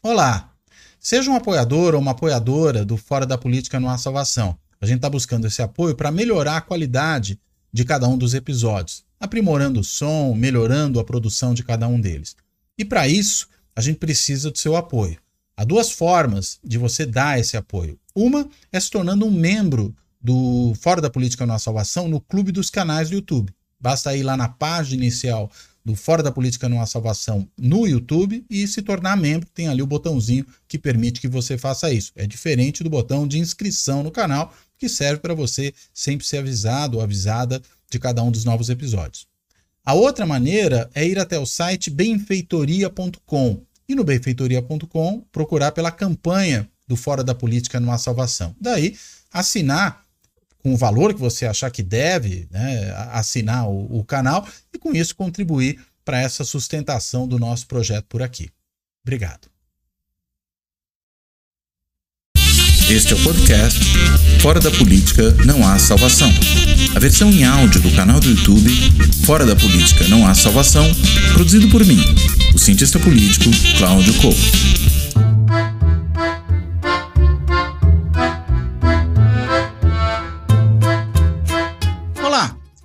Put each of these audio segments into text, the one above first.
Olá, seja um apoiador ou uma apoiadora do Fora da Política Não Há Salvação. A gente está buscando esse apoio para melhorar a qualidade de cada um dos episódios, aprimorando o som, melhorando a produção de cada um deles. E para isso, a gente precisa do seu apoio. Há duas formas de você dar esse apoio. Uma é se tornando um membro do Fora da Política Não Há Salvação no Clube dos Canais do YouTube. Basta ir lá na página inicial do Fora da Política Não Há Salvação no YouTube e se tornar membro. Tem ali o botãozinho que permite que você faça isso. É diferente do botão de inscrição no canal, que serve para você sempre ser avisado ou avisada de cada um dos novos episódios. A outra maneira é ir até o site benfeitoria.com e no benfeitoria.com procurar pela campanha do Fora da Política Não Há Salvação. Daí, assinar com o valor que você achar que deve, né, assinar o canal e com isso contribuir para essa sustentação do nosso projeto por aqui. Obrigado. Este é o podcast Fora da Política Não Há Salvação. A versão em áudio do canal do YouTube Fora da Política Não Há Salvação, produzido por mim, o cientista político Cláudio Couto.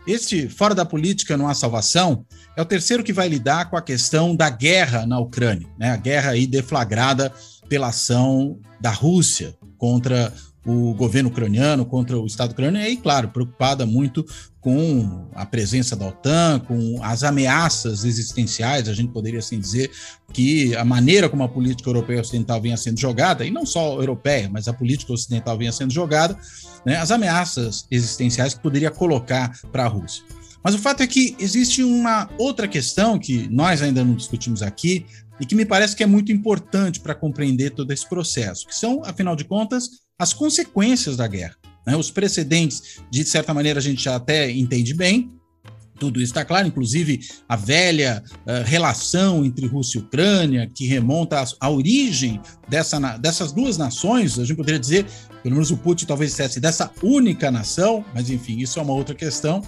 Este Fora da Política Não Há Salvação é o terceiro que vai lidar com a questão da guerra na Ucrânia, né? A guerra aí deflagrada pela ação da Rússia contra o governo ucraniano, contra o Estado ucraniano, e, claro, preocupada muito com a presença da OTAN, com as ameaças existenciais, a gente poderia assim dizer que a maneira como a política europeia ocidental vinha sendo jogada, e não só europeia, mas a política ocidental vinha sendo jogada, né, as ameaças existenciais que poderia colocar para a Rússia. Mas o fato é que existe uma outra questão que nós ainda não discutimos aqui e que me parece que é muito importante para compreender todo esse processo, que são, afinal de contas, as consequências da guerra. Os precedentes, de certa maneira, a gente já até entende bem, tudo isso está claro, inclusive a velha relação entre Rússia e Ucrânia, que remonta à origem dessas duas nações, a gente poderia dizer, pelo menos o Putin talvez dissesse dessa única nação, mas enfim, isso é uma outra questão,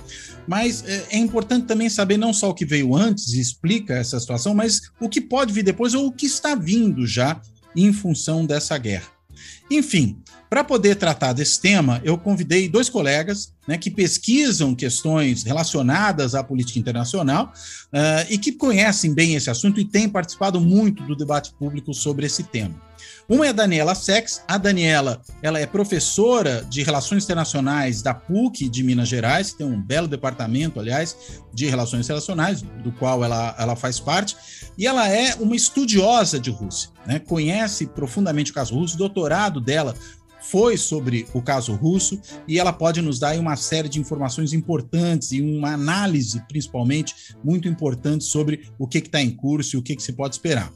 mas é importante também saber não só o que veio antes e explica essa situação, mas o que pode vir depois ou o que está vindo já em função dessa guerra. Enfim, para poder tratar desse tema, eu convidei dois colegas, né, que pesquisam questões relacionadas à política internacional e que conhecem bem esse assunto e têm participado muito do debate público sobre esse tema. Uma é a Daniela Sacks. A Daniela, ela é professora de Relações Internacionais da PUC de Minas Gerais, tem um belo departamento, aliás, de Relações Internacionais, do qual ela faz parte, e ela é uma estudiosa de Rússia, né? Conhece profundamente o caso russo, o doutorado dela foi sobre o caso russo e ela pode nos dar uma série de informações importantes e uma análise, principalmente, muito importante sobre o que está em curso e o que se pode esperar.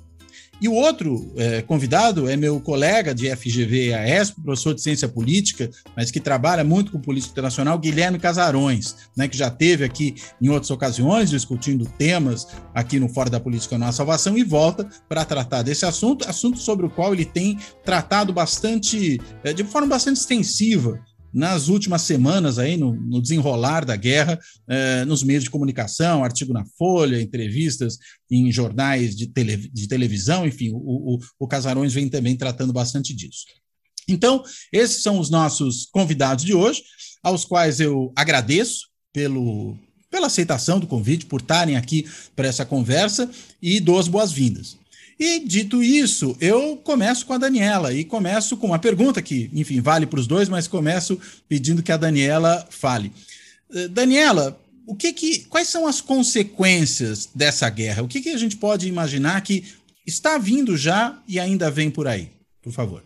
E o outro convidado é meu colega de FGV e ESP, professor de ciência política, mas que trabalha muito com política internacional, Guilherme Casarões, né, que já esteve aqui em outras ocasiões discutindo temas aqui no Fora da Política Não Há Salvação e volta para tratar desse assunto sobre o qual ele tem tratado bastante, de forma bastante extensiva, nas últimas semanas, aí, no desenrolar da guerra, nos meios de comunicação, artigo na Folha, entrevistas em jornais de televisão, enfim, o Casarões vem também tratando bastante disso. Então, esses são os nossos convidados de hoje, aos quais eu agradeço pela aceitação do convite, por estarem aqui para essa conversa e dou as boas-vindas. E, dito isso, eu começo com a Daniela e começo com uma pergunta que, enfim, vale para os dois, mas começo pedindo que a Daniela fale. Daniela, quais são as consequências dessa guerra? O que a gente pode imaginar que está vindo já e ainda vem por aí? Por favor.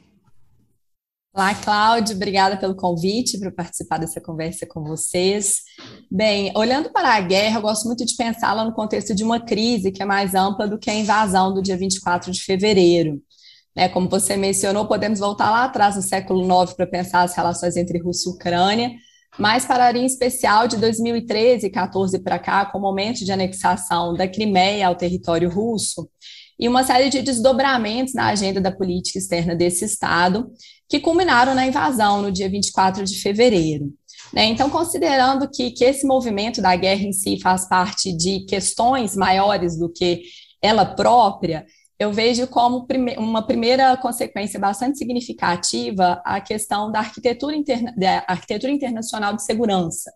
Olá, Cláudio, obrigada pelo convite para participar dessa conversa com vocês. Bem, olhando para a guerra, eu gosto muito de pensá-la no contexto de uma crise que é mais ampla do que a invasão do dia 24 de fevereiro. Como você mencionou, podemos voltar lá atrás no século IX para pensar as relações entre Rússia e Ucrânia, mas pararia em especial de 2013 e 2014 para cá, com o momento de anexação da Crimeia ao território russo, e uma série de desdobramentos na agenda da política externa desse Estado, que culminaram na invasão no dia 24 de fevereiro. Então, considerando que esse movimento da guerra em si faz parte de questões maiores do que ela própria, eu vejo como uma primeira consequência bastante significativa a questão da arquitetura internacional de segurança,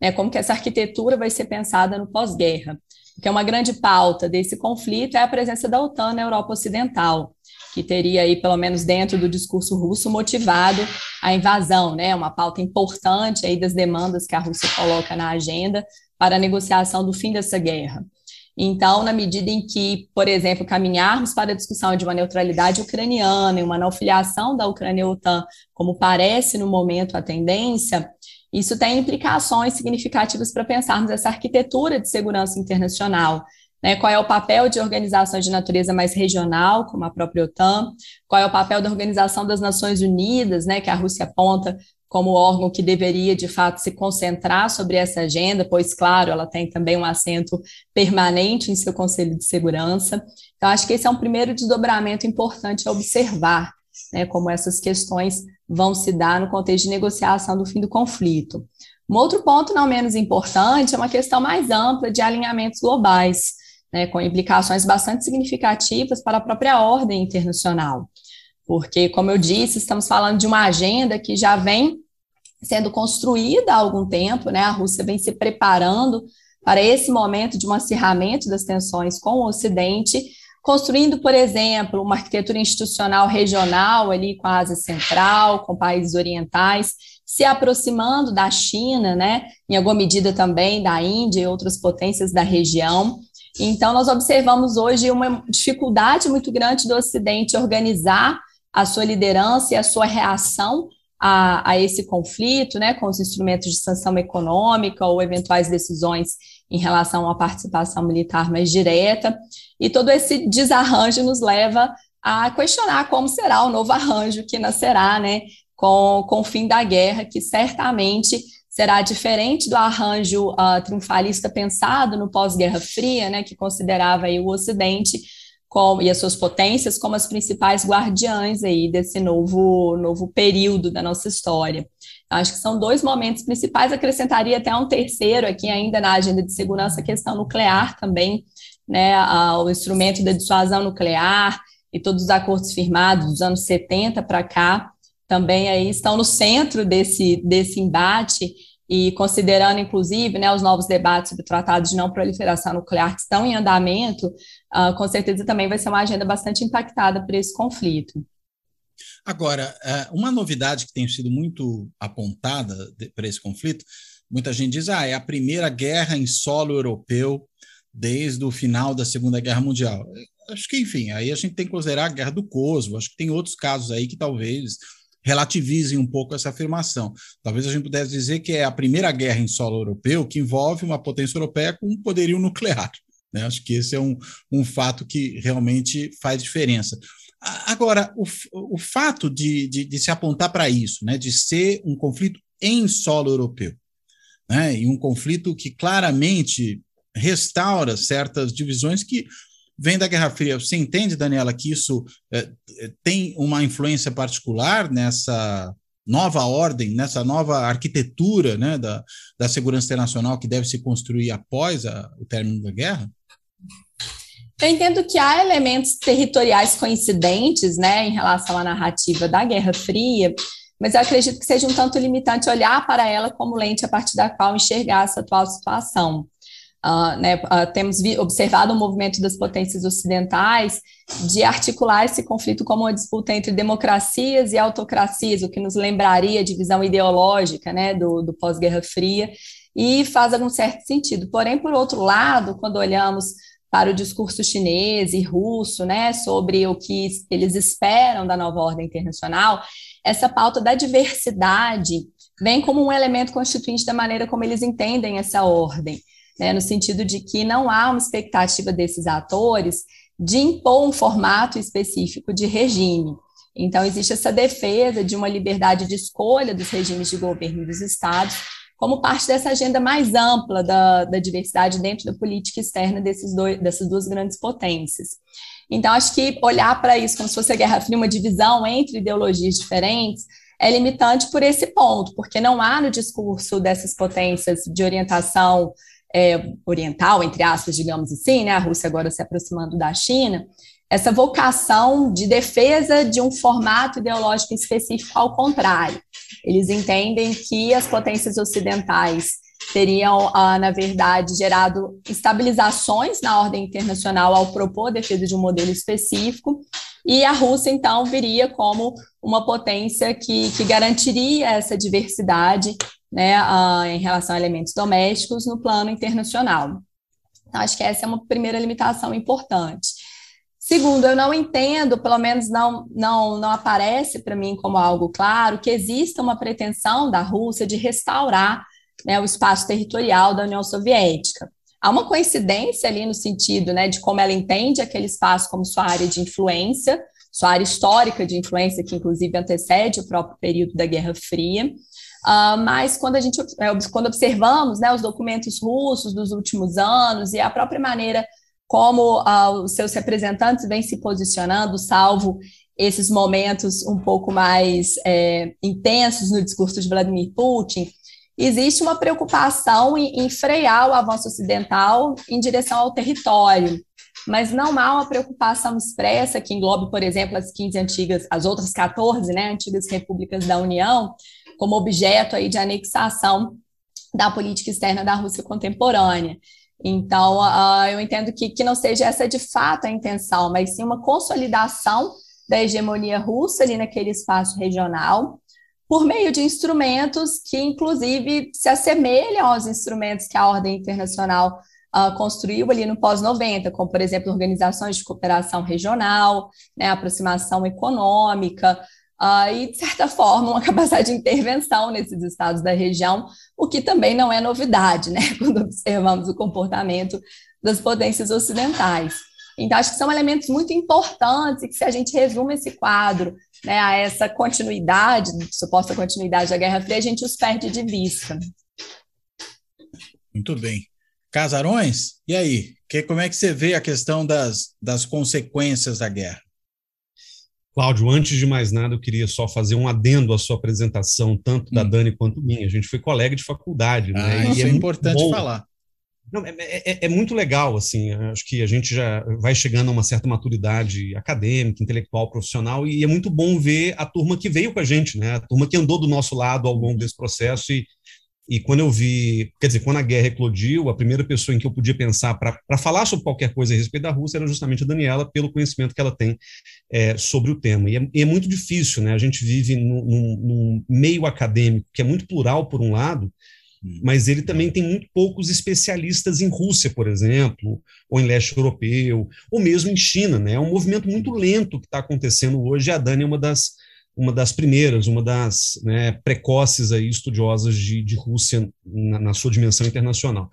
né? Como que essa arquitetura vai ser pensada no pós-guerra. Porque uma grande pauta desse conflito é a presença da OTAN na Europa Ocidental, que teria aí, pelo menos dentro do discurso russo, motivado a invasão, né? Uma pauta importante aí das demandas que a Rússia coloca na agenda para a negociação do fim dessa guerra. Então, na medida em que, por exemplo, caminharmos para a discussão de uma neutralidade ucraniana e uma não filiação da Ucrânia à OTAN, como parece no momento a tendência, isso tem implicações significativas para pensarmos essa arquitetura de segurança internacional, né? Qual é o papel de organizações de natureza mais regional, como a própria OTAN, qual é o papel da Organização das Nações Unidas, né, que a Rússia aponta como órgão que deveria, de fato, se concentrar sobre essa agenda, pois, claro, ela tem também um assento permanente em seu Conselho de Segurança. Então, acho que esse é um primeiro desdobramento importante a observar, né, como essas questões vão se dar no contexto de negociação do fim do conflito. Um outro ponto não menos importante é uma questão mais ampla de alinhamentos globais, né, com implicações bastante significativas para a própria ordem internacional. Porque, como eu disse, estamos falando de uma agenda que já vem sendo construída há algum tempo, né? A Rússia vem se preparando para esse momento de um acirramento das tensões com o Ocidente, construindo, por exemplo, uma arquitetura institucional regional ali com a Ásia Central, com países orientais, se aproximando da China, né? Em alguma medida também da Índia e outras potências da região. Então, nós observamos hoje uma dificuldade muito grande do Ocidente organizar a sua liderança e a sua reação a esse conflito, né, com os instrumentos de sanção econômica ou eventuais decisões em relação à participação militar mais direta. E todo esse desarranjo nos leva a questionar como será o novo arranjo que nascerá, né, com o fim da guerra, que certamente será diferente do arranjo triunfalista pensado no pós-Guerra Fria, né, que considerava aí o Ocidente e as suas potências como as principais guardiãs aí desse novo período da nossa história. Então, acho que são dois momentos principais, acrescentaria até um terceiro aqui ainda na agenda de segurança, a questão nuclear também, né, o instrumento da dissuasão nuclear e todos os acordos firmados dos anos 70 para cá, também aí estão no centro desse embate e considerando, inclusive, né, os novos debates sobre o Tratado de Não Proliferação Nuclear que estão em andamento, com certeza também vai ser uma agenda bastante impactada por esse conflito. Agora, uma novidade que tem sido muito apontada para esse conflito, muita gente diz, é a primeira guerra em solo europeu desde o final da Segunda Guerra Mundial. Acho que, enfim, aí a gente tem que considerar a Guerra do Kosovo, acho que tem outros casos aí que talvez relativizem um pouco essa afirmação. Talvez a gente pudesse dizer que é a primeira guerra em solo europeu que envolve uma potência europeia com um poderio nuclear, né? Acho que esse é um fato que realmente faz diferença. Agora, o fato de se apontar para isso, né? De ser um conflito em solo europeu, né? E um conflito que claramente restaura certas divisões que vem da Guerra Fria. Você entende, Daniela, que isso tem uma influência particular nessa nova ordem, nessa nova arquitetura, né, da segurança internacional que deve se construir após o término da guerra? Eu entendo que há elementos territoriais coincidentes, né, em relação à narrativa da Guerra Fria, mas eu acredito que seja um tanto limitante olhar para ela como lente a partir da qual enxergar essa atual situação. Temos observado o movimento das potências ocidentais de articular esse conflito como uma disputa entre democracias e autocracias, o que nos lembraria a divisão ideológica, né, do pós-Guerra Fria, e faz algum certo sentido. Porém, por outro lado, quando olhamos para o discurso chinês e russo, né, sobre o que eles esperam da nova ordem internacional, essa pauta da diversidade vem como um elemento constituinte da maneira como eles entendem essa ordem. No sentido de que não há uma expectativa desses atores de impor um formato específico de regime. Então, existe essa defesa de uma liberdade de escolha dos regimes de governo dos estados como parte dessa agenda mais ampla da diversidade dentro da política externa dessas duas grandes potências. Então, acho que olhar para isso como se fosse a Guerra Fria, uma divisão entre ideologias diferentes, é limitante por esse ponto, porque não há no discurso dessas potências de orientação oriental, entre aspas, digamos assim, né, a Rússia agora se aproximando da China, essa vocação de defesa de um formato ideológico específico ao contrário. Eles entendem que as potências ocidentais teriam, na verdade, gerado estabilizações na ordem internacional ao propor a defesa de um modelo específico, e a Rússia, então, viria como uma potência que garantiria essa diversidade, né, em relação a elementos domésticos no plano internacional. Então, acho que essa é uma primeira limitação importante. Segundo, eu não entendo, pelo menos não aparece para mim como algo claro, que exista uma pretensão da Rússia de restaurar, né, o espaço territorial da União Soviética. Há uma coincidência ali no sentido, né, de como ela entende aquele espaço como sua área de influência, sua área histórica de influência, que inclusive antecede o próprio período da Guerra Fria, mas quando observamos, né, os documentos russos dos últimos anos e a própria maneira como os seus representantes vêm se posicionando, salvo esses momentos um pouco mais intensos no discurso de Vladimir Putin, existe uma preocupação em frear o avanço ocidental em direção ao território, mas não há uma preocupação expressa que englobe, por exemplo, as outras 14, né, antigas repúblicas da União, como objeto aí de anexação da política externa da Rússia contemporânea. Então, eu entendo que não seja essa de fato a intenção, mas sim uma consolidação da hegemonia russa ali naquele espaço regional, por meio de instrumentos que, inclusive, se assemelham aos instrumentos que a ordem internacional construiu ali no pós-90, como, por exemplo, organizações de cooperação regional, né, aproximação econômica, e, de certa forma, uma capacidade de intervenção nesses estados da região, o que também não é novidade, né, quando observamos o comportamento das potências ocidentais. Então, acho que são elementos muito importantes e que, se a gente resume esse quadro, né, a essa continuidade, suposta continuidade da Guerra Fria, a gente os perde de vista. Muito bem. Casarões, e aí? Como é que você vê a questão das consequências da guerra? Cláudio, antes de mais nada, eu queria só fazer um adendo à sua apresentação, tanto da Dani quanto minha. A gente foi colega de faculdade, né? Isso é importante falar. Não, é muito legal, assim, acho que a gente já vai chegando a uma certa maturidade acadêmica, intelectual, profissional, e é muito bom ver a turma que veio com a gente, né? A turma que andou do nosso lado ao longo desse processo, e quando eu vi, quer dizer, quando a guerra eclodiu, a primeira pessoa em que eu podia pensar para falar sobre qualquer coisa a respeito da Rússia era justamente a Daniela, pelo conhecimento que ela tem sobre o tema. E é muito difícil, né? A gente vive num meio acadêmico que é muito plural, por um lado, mas ele também tem muito poucos especialistas em Rússia, por exemplo, ou em leste europeu, ou mesmo em China, né? É um movimento muito lento que está acontecendo hoje, e a Dani é uma das primeiras, né, precoces aí, estudiosas de Rússia na sua dimensão internacional.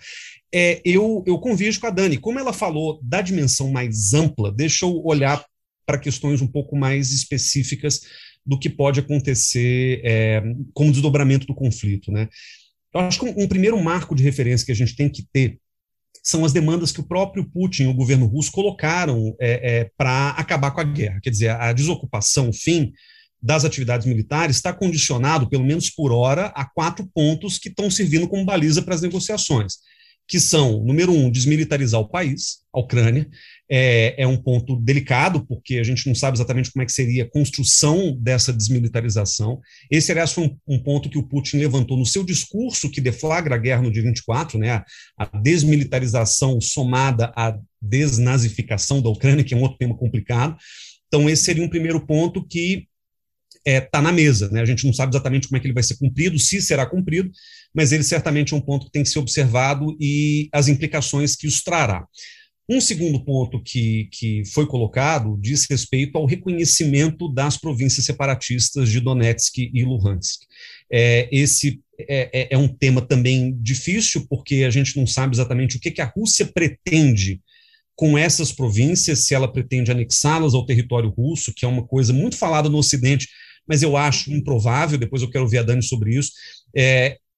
Eu convido com a Dani, como ela falou da dimensão mais ampla, deixa eu olhar para questões um pouco mais específicas do que pode acontecer como desdobramento do conflito, né? Eu acho que um primeiro marco de referência que a gente tem que ter são as demandas que o próprio Putin e o governo russo colocaram para acabar com a guerra. Quer dizer, a desocupação, o fim das atividades militares está condicionado, pelo menos por hora, a 4 pontos que estão servindo como baliza para as negociações, que são, número 1, desmilitarizar o país, a Ucrânia. É um ponto delicado, porque a gente não sabe exatamente como é que seria a construção dessa desmilitarização. Esse, aliás, foi um ponto que o Putin levantou no seu discurso que deflagra a guerra no dia 24, né? A desmilitarização somada à desnazificação da Ucrânia, que é um outro tema complicado. Então, esse seria um primeiro ponto que está na mesa, né? A gente não sabe exatamente como é que ele vai ser cumprido, se será cumprido, mas ele certamente é um ponto que tem que ser observado e as implicações que isso trará. Um segundo ponto que foi colocado diz respeito ao reconhecimento das províncias separatistas de Donetsk e Luhansk. Esse é um tema também difícil, porque a gente não sabe exatamente o que a Rússia pretende com essas províncias, se ela pretende anexá-las ao território russo, que é uma coisa muito falada no Ocidente, mas eu acho improvável, depois eu quero ouvir a Dani sobre isso.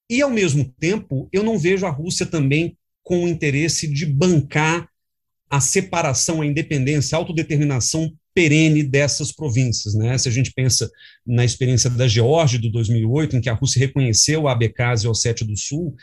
E, ao mesmo tempo, eu não vejo a Rússia também com o interesse de bancar a separação, a independência, a autodeterminação perene dessas províncias, né? Se a gente pensa na experiência da Geórgia de 2008, em que a Rússia reconheceu a Abekaz e o Sete do Sul,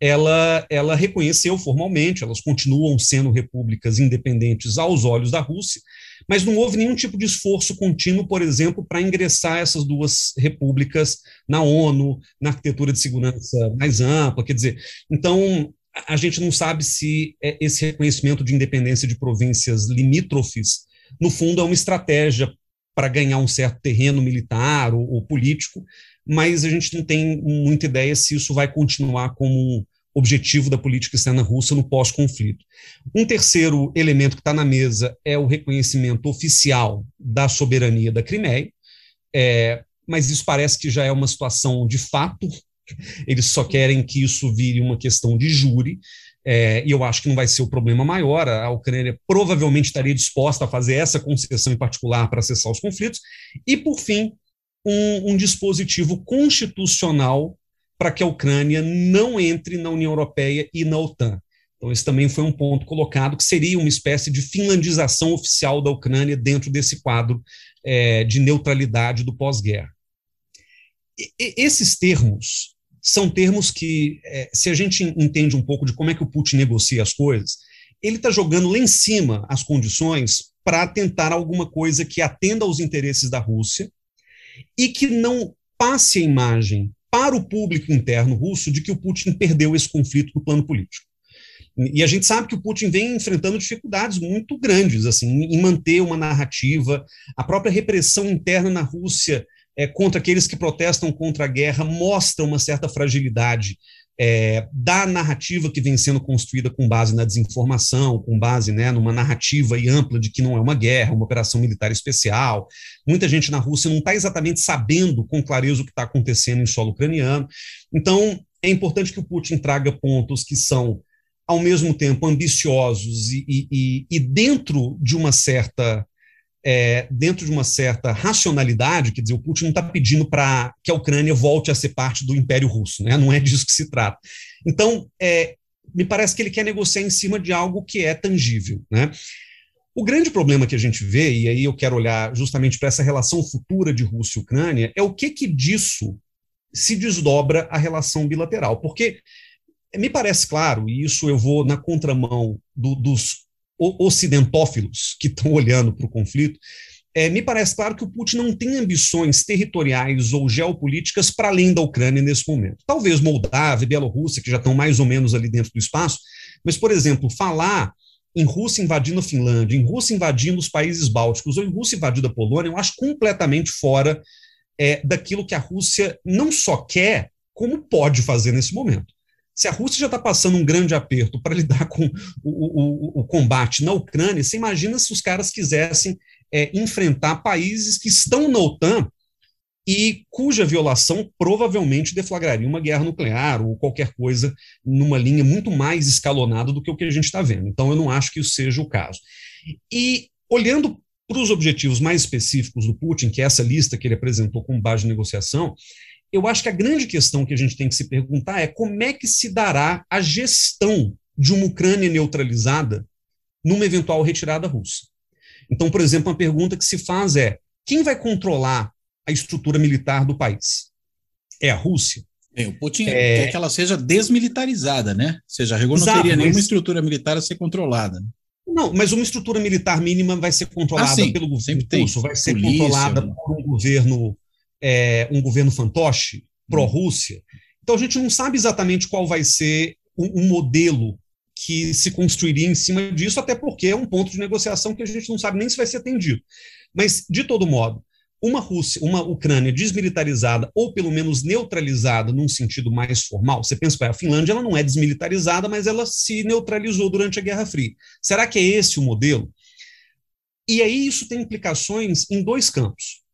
ela reconheceu formalmente, elas continuam sendo repúblicas independentes aos olhos da Rússia, mas não houve nenhum tipo de esforço contínuo, por exemplo, para ingressar essas duas repúblicas na ONU, na arquitetura de segurança mais ampla, quer dizer, então a gente não sabe se esse reconhecimento de independência de províncias limítrofes, no fundo, é uma estratégia para ganhar um certo terreno militar ou político, mas a gente não tem muita ideia se isso vai continuar como objetivo da política externa russa no pós-conflito. Um terceiro elemento que está na mesa é o reconhecimento oficial da soberania da Crimeia, mas isso parece que já é uma situação de fato, eles só querem que isso vire uma questão de júri, e eu acho que não vai ser o problema maior, a Ucrânia provavelmente estaria disposta a fazer essa concessão em particular para cessar os conflitos, e por fim, um dispositivo constitucional para que a Ucrânia não entre na União Europeia e na OTAN. Então, esse também foi um ponto colocado, que seria uma espécie de finlandização oficial da Ucrânia dentro desse quadro de neutralidade do pós-guerra. Esses termos são termos que, se a gente entende um pouco de como é que o Putin negocia as coisas, ele está jogando lá em cima as condições para tentar alguma coisa que atenda aos interesses da Rússia e que não passe a imagem para o público interno russo de que o Putin perdeu esse conflito no plano político. E a gente sabe que o Putin vem enfrentando dificuldades muito grandes assim, em manter uma narrativa, a própria repressão interna na Rússia contra aqueles que protestam contra a guerra mostra uma certa fragilidade da narrativa que vem sendo construída com base na desinformação, com base numa narrativa ampla de que não é uma guerra, uma operação militar especial. Muita gente na Rússia não está exatamente sabendo com clareza o que está acontecendo em solo ucraniano. Então, é importante que o Putin traga pontos que são, ao mesmo tempo, ambiciosos e dentro de uma certa racionalidade, quer dizer, o Putin não está pedindo para que a Ucrânia volte a ser parte do Império Russo, não é disso que se trata. Então, me parece que ele quer negociar em cima de algo que é tangível, O grande problema que a gente vê, e aí eu quero olhar justamente para essa relação futura de Rússia e Ucrânia, é o que disso se desdobra a relação bilateral, porque me parece claro, e isso eu vou na contramão dos ocidentófilos que estão olhando para o conflito, me parece claro que o Putin não tem ambições territoriais ou geopolíticas para além da Ucrânia nesse momento. Talvez Moldávia, Bielorrússia, que já estão mais ou menos ali dentro do espaço, mas, por exemplo, falar em Rússia invadindo a Finlândia, em Rússia invadindo os países bálticos ou em Rússia invadindo a Polônia, eu acho completamente fora daquilo que a Rússia não só quer, como pode fazer nesse momento. Se a Rússia já está passando um grande aperto para lidar com o combate na Ucrânia, você imagina se os caras quisessem enfrentar países que estão na OTAN e cuja violação provavelmente deflagraria uma guerra nuclear ou qualquer coisa numa linha muito mais escalonada do que o que a gente está vendo. Então, eu não acho que isso seja o caso. E olhando para os objetivos mais específicos do Putin, que é essa lista que ele apresentou como base de negociação, eu acho que a grande questão que a gente tem que se perguntar é como é que se dará a gestão de uma Ucrânia neutralizada numa eventual retirada russa. Então, por exemplo, uma pergunta que se faz é quem vai controlar a estrutura militar do país? É a Rússia? Bem, o Putin quer que ela seja desmilitarizada, Ou seja, a rigor não teria nenhuma estrutura militar a ser controlada. Não, mas uma estrutura militar mínima vai ser controlada pelo governo russo, vai ser controlada por um governo fantoche, pró-Rússia. Então a gente não sabe exatamente qual vai ser o modelo que se construiria em cima disso, até porque é um ponto de negociação que a gente não sabe nem se vai ser atendido. Mas, de todo modo, uma Ucrânia desmilitarizada ou pelo menos neutralizada num sentido mais formal, você pensa que a Finlândia ela não é desmilitarizada, mas ela se neutralizou durante a Guerra Fria. Será que é esse o modelo? E aí isso tem implicações em dois campos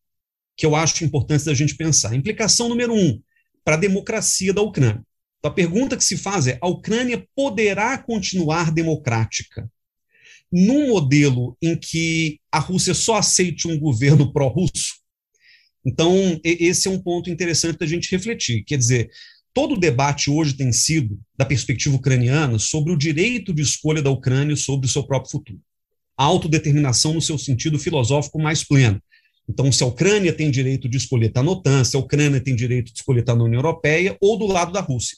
que eu acho importante da gente pensar. Implicação número 1, para a democracia da Ucrânia. Então, a pergunta que se faz é, a Ucrânia poderá continuar democrática num modelo em que a Rússia só aceite um governo pró-russo? Então, esse é um ponto interessante da gente refletir. Quer dizer, todo o debate hoje tem sido, da perspectiva ucraniana, sobre o direito de escolha da Ucrânia sobre o seu próprio futuro. A autodeterminação no seu sentido filosófico mais pleno. Então, se a Ucrânia tem direito de escolher estar na OTAN, se a Ucrânia tem direito de escolher estar na União Europeia ou do lado da Rússia.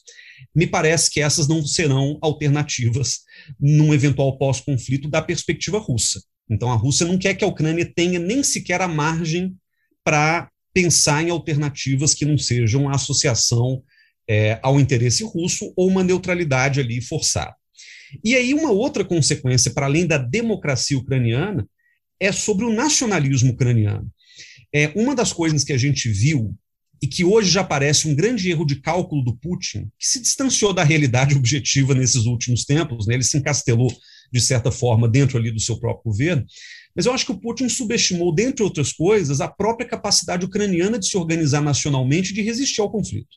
Me parece que essas não serão alternativas num eventual pós-conflito da perspectiva russa. Então, a Rússia não quer que a Ucrânia tenha nem sequer a margem para pensar em alternativas que não sejam a associação ao interesse russo ou uma neutralidade ali forçada. E aí uma outra consequência, para além da democracia ucraniana, é sobre o nacionalismo ucraniano. Uma das coisas que a gente viu e que hoje já parece um grande erro de cálculo do Putin, que se distanciou da realidade objetiva nesses últimos tempos, né? Ele se encastelou, de certa forma, dentro ali do seu próprio governo, mas eu acho que o Putin subestimou, dentre outras coisas, a própria capacidade ucraniana de se organizar nacionalmente e de resistir ao conflito.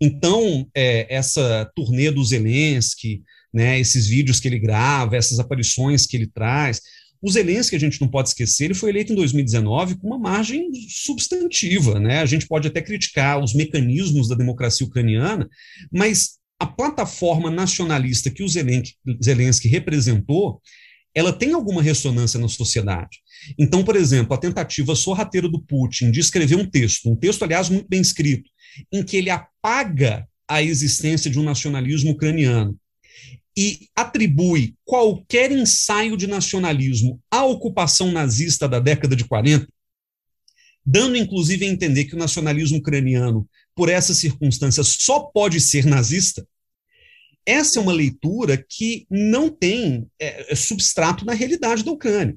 Então, essa turnê do Zelensky, né, esses vídeos que ele grava, essas aparições que ele traz, o Zelensky, a gente não pode esquecer, ele foi eleito em 2019 com uma margem substantiva, né? A gente pode até criticar os mecanismos da democracia ucraniana, mas a plataforma nacionalista que o Zelensky representou, ela tem alguma ressonância na sociedade. Então, por exemplo, a tentativa sorrateira do Putin de escrever um texto, aliás, muito bem escrito, em que ele apaga a existência de um nacionalismo ucraniano e atribui qualquer ensaio de nacionalismo à ocupação nazista da década de 40, dando inclusive a entender que o nacionalismo ucraniano, por essas circunstâncias, só pode ser nazista, essa é uma leitura que não tem substrato na realidade da Ucrânia.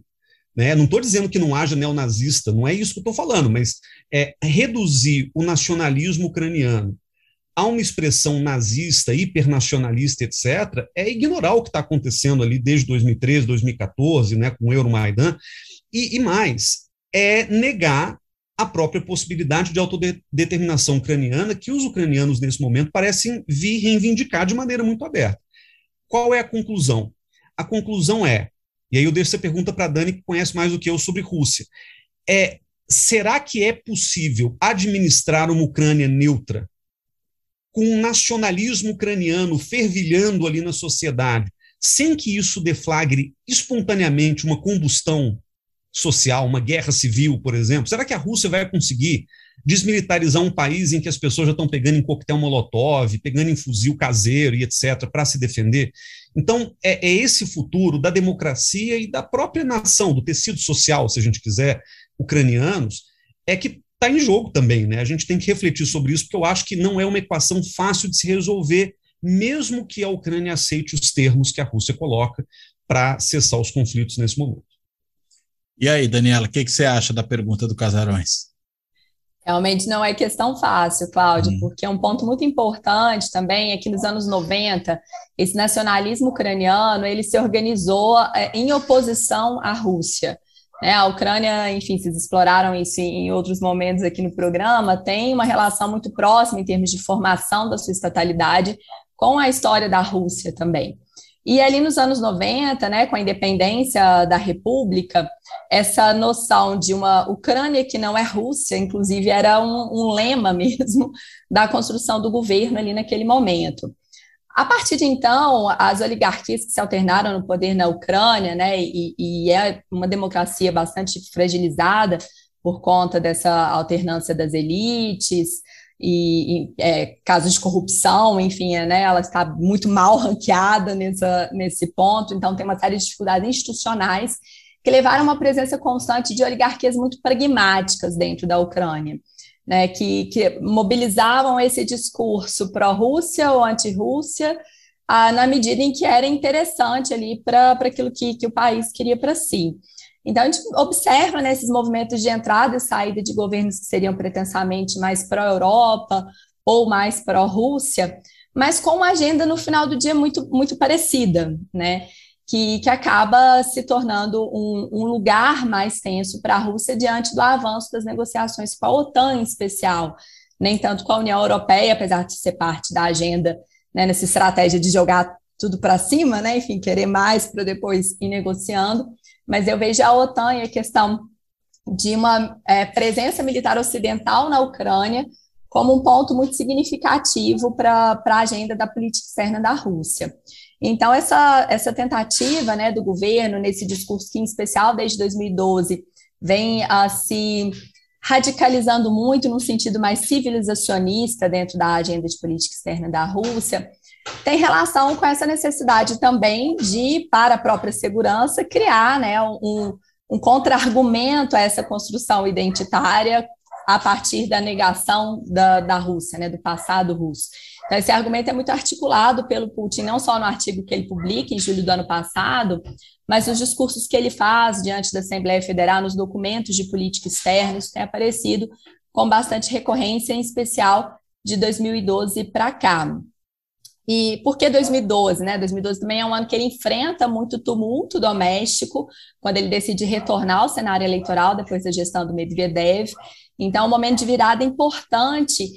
Né? Não estou dizendo que não haja neonazista, não é isso que eu estou falando, mas reduzir o nacionalismo ucraniano a uma expressão nazista, hipernacionalista, etc., é ignorar o que está acontecendo ali desde 2013, 2014, né, com o Euromaidan, e mais, é negar a própria possibilidade de autodeterminação ucraniana que os ucranianos, nesse momento, parecem vir reivindicar de maneira muito aberta. Qual é a conclusão? A conclusão é, e aí eu deixo essa pergunta para a Dani, que conhece mais do que eu sobre Rússia, será que é possível administrar uma Ucrânia neutra com um nacionalismo ucraniano fervilhando ali na sociedade, sem que isso deflagre espontaneamente uma combustão social, uma guerra civil, por exemplo? Será que a Rússia vai conseguir desmilitarizar um país em que as pessoas já estão pegando em coquetel molotov, pegando em fuzil caseiro e etc., para se defender? Então, é esse futuro da democracia e da própria nação, do tecido social, se a gente quiser, ucranianos, que está em jogo também, né? A gente tem que refletir sobre isso, porque eu acho que não é uma equação fácil de se resolver, mesmo que a Ucrânia aceite os termos que a Rússia coloca para cessar os conflitos nesse momento. E aí, Daniela, o que você acha da pergunta do Casarões? Realmente não é questão fácil, Cláudio, porque é um ponto muito importante também, é que nos anos 90, esse nacionalismo ucraniano, ele se organizou em oposição à Rússia. A Ucrânia, enfim, vocês exploraram isso em outros momentos aqui no programa, tem uma relação muito próxima em termos de formação da sua estatalidade com a história da Rússia também. E ali nos anos 90, né, com a independência da República, essa noção de uma Ucrânia que não é Rússia, inclusive, era um lema mesmo da construção do governo ali naquele momento. A partir de então, as oligarquias que se alternaram no poder na Ucrânia, né, e é uma democracia bastante fragilizada por conta dessa alternância das elites e casos de corrupção, enfim, né, ela está muito mal ranqueada nesse ponto, então tem uma série de dificuldades institucionais que levaram a uma presença constante de oligarquias muito pragmáticas dentro da Ucrânia. Né, que mobilizavam esse discurso pró-Rússia ou anti-Rússia na medida em que era interessante ali para aquilo que o país queria para si. Então, a gente observa, né, esses movimentos de entrada e saída de governos que seriam pretensamente mais pró-Europa ou mais pró-Rússia, mas com uma agenda no final do dia muito, muito parecida, né, que acaba se tornando um lugar mais tenso para a Rússia diante do avanço das negociações com a OTAN em especial, nem tanto com a União Europeia, apesar de ser parte da agenda, né, nessa estratégia de jogar tudo para cima, né, enfim, querer mais para depois ir negociando, mas eu vejo a OTAN e a questão de uma presença militar ocidental na Ucrânia como um ponto muito significativo para a agenda da política externa da Rússia. Então, essa tentativa, né, do governo, nesse discurso que, em especial, desde 2012, vem se radicalizando muito num sentido mais civilizacionista dentro da agenda de política externa da Rússia, tem relação com essa necessidade também de, para a própria segurança, criar, né, um contra-argumento a essa construção identitária a partir da negação da Rússia, né, do passado russo. Então, esse argumento é muito articulado pelo Putin, não só no artigo que ele publica em julho do ano passado, mas nos discursos que ele faz diante da Assembleia Federal, nos documentos de política externa. Isso tem aparecido com bastante recorrência, em especial de 2012 para cá. E por que 2012? Né? 2012 também é um ano que ele enfrenta muito tumulto doméstico, quando ele decide retornar ao cenário eleitoral depois da gestão do Medvedev. Então, é um momento de virada importante,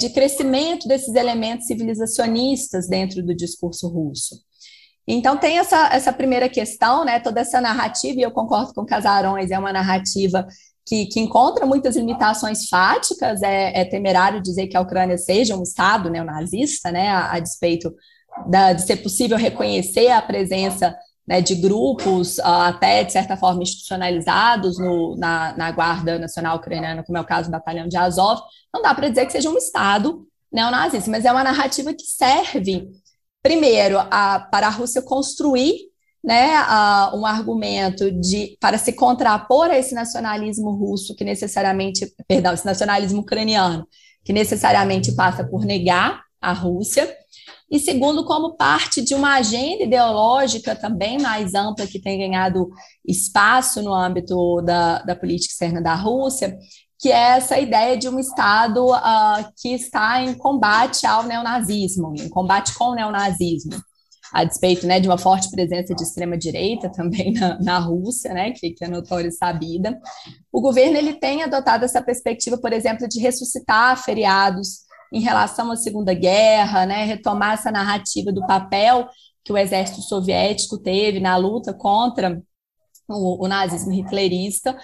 de crescimento desses elementos civilizacionistas dentro do discurso russo. Então, tem essa primeira questão, né? Toda essa narrativa, e eu concordo com Casarões, é uma narrativa que encontra muitas limitações fáticas. É temerário dizer que a Ucrânia seja um Estado neonazista, né, a despeito de ser possível reconhecer a presença, né, de grupos até, de certa forma, institucionalizados na Guarda Nacional Ucraniana, como é o caso do Batalhão de Azov. Não dá para dizer que seja um Estado neonazista, mas é uma narrativa que serve, primeiro, para a Rússia construir, né, um argumento para se contrapor a esse nacionalismo russo que necessariamente, perdão, esse nacionalismo ucraniano, que necessariamente passa por negar a Rússia, e segundo, como parte de uma agenda ideológica também mais ampla que tem ganhado espaço no âmbito da política externa da Rússia, que é essa ideia de um Estado que está em combate ao neonazismo, em combate com o neonazismo, a despeito, né, de uma forte presença de extrema-direita também na Rússia, né, que é notória e sabida. O governo ele tem adotado essa perspectiva, por exemplo, de ressuscitar feriados em relação à Segunda Guerra, né, retomar essa narrativa do papel que o exército soviético teve na luta contra o nazismo hitlerista,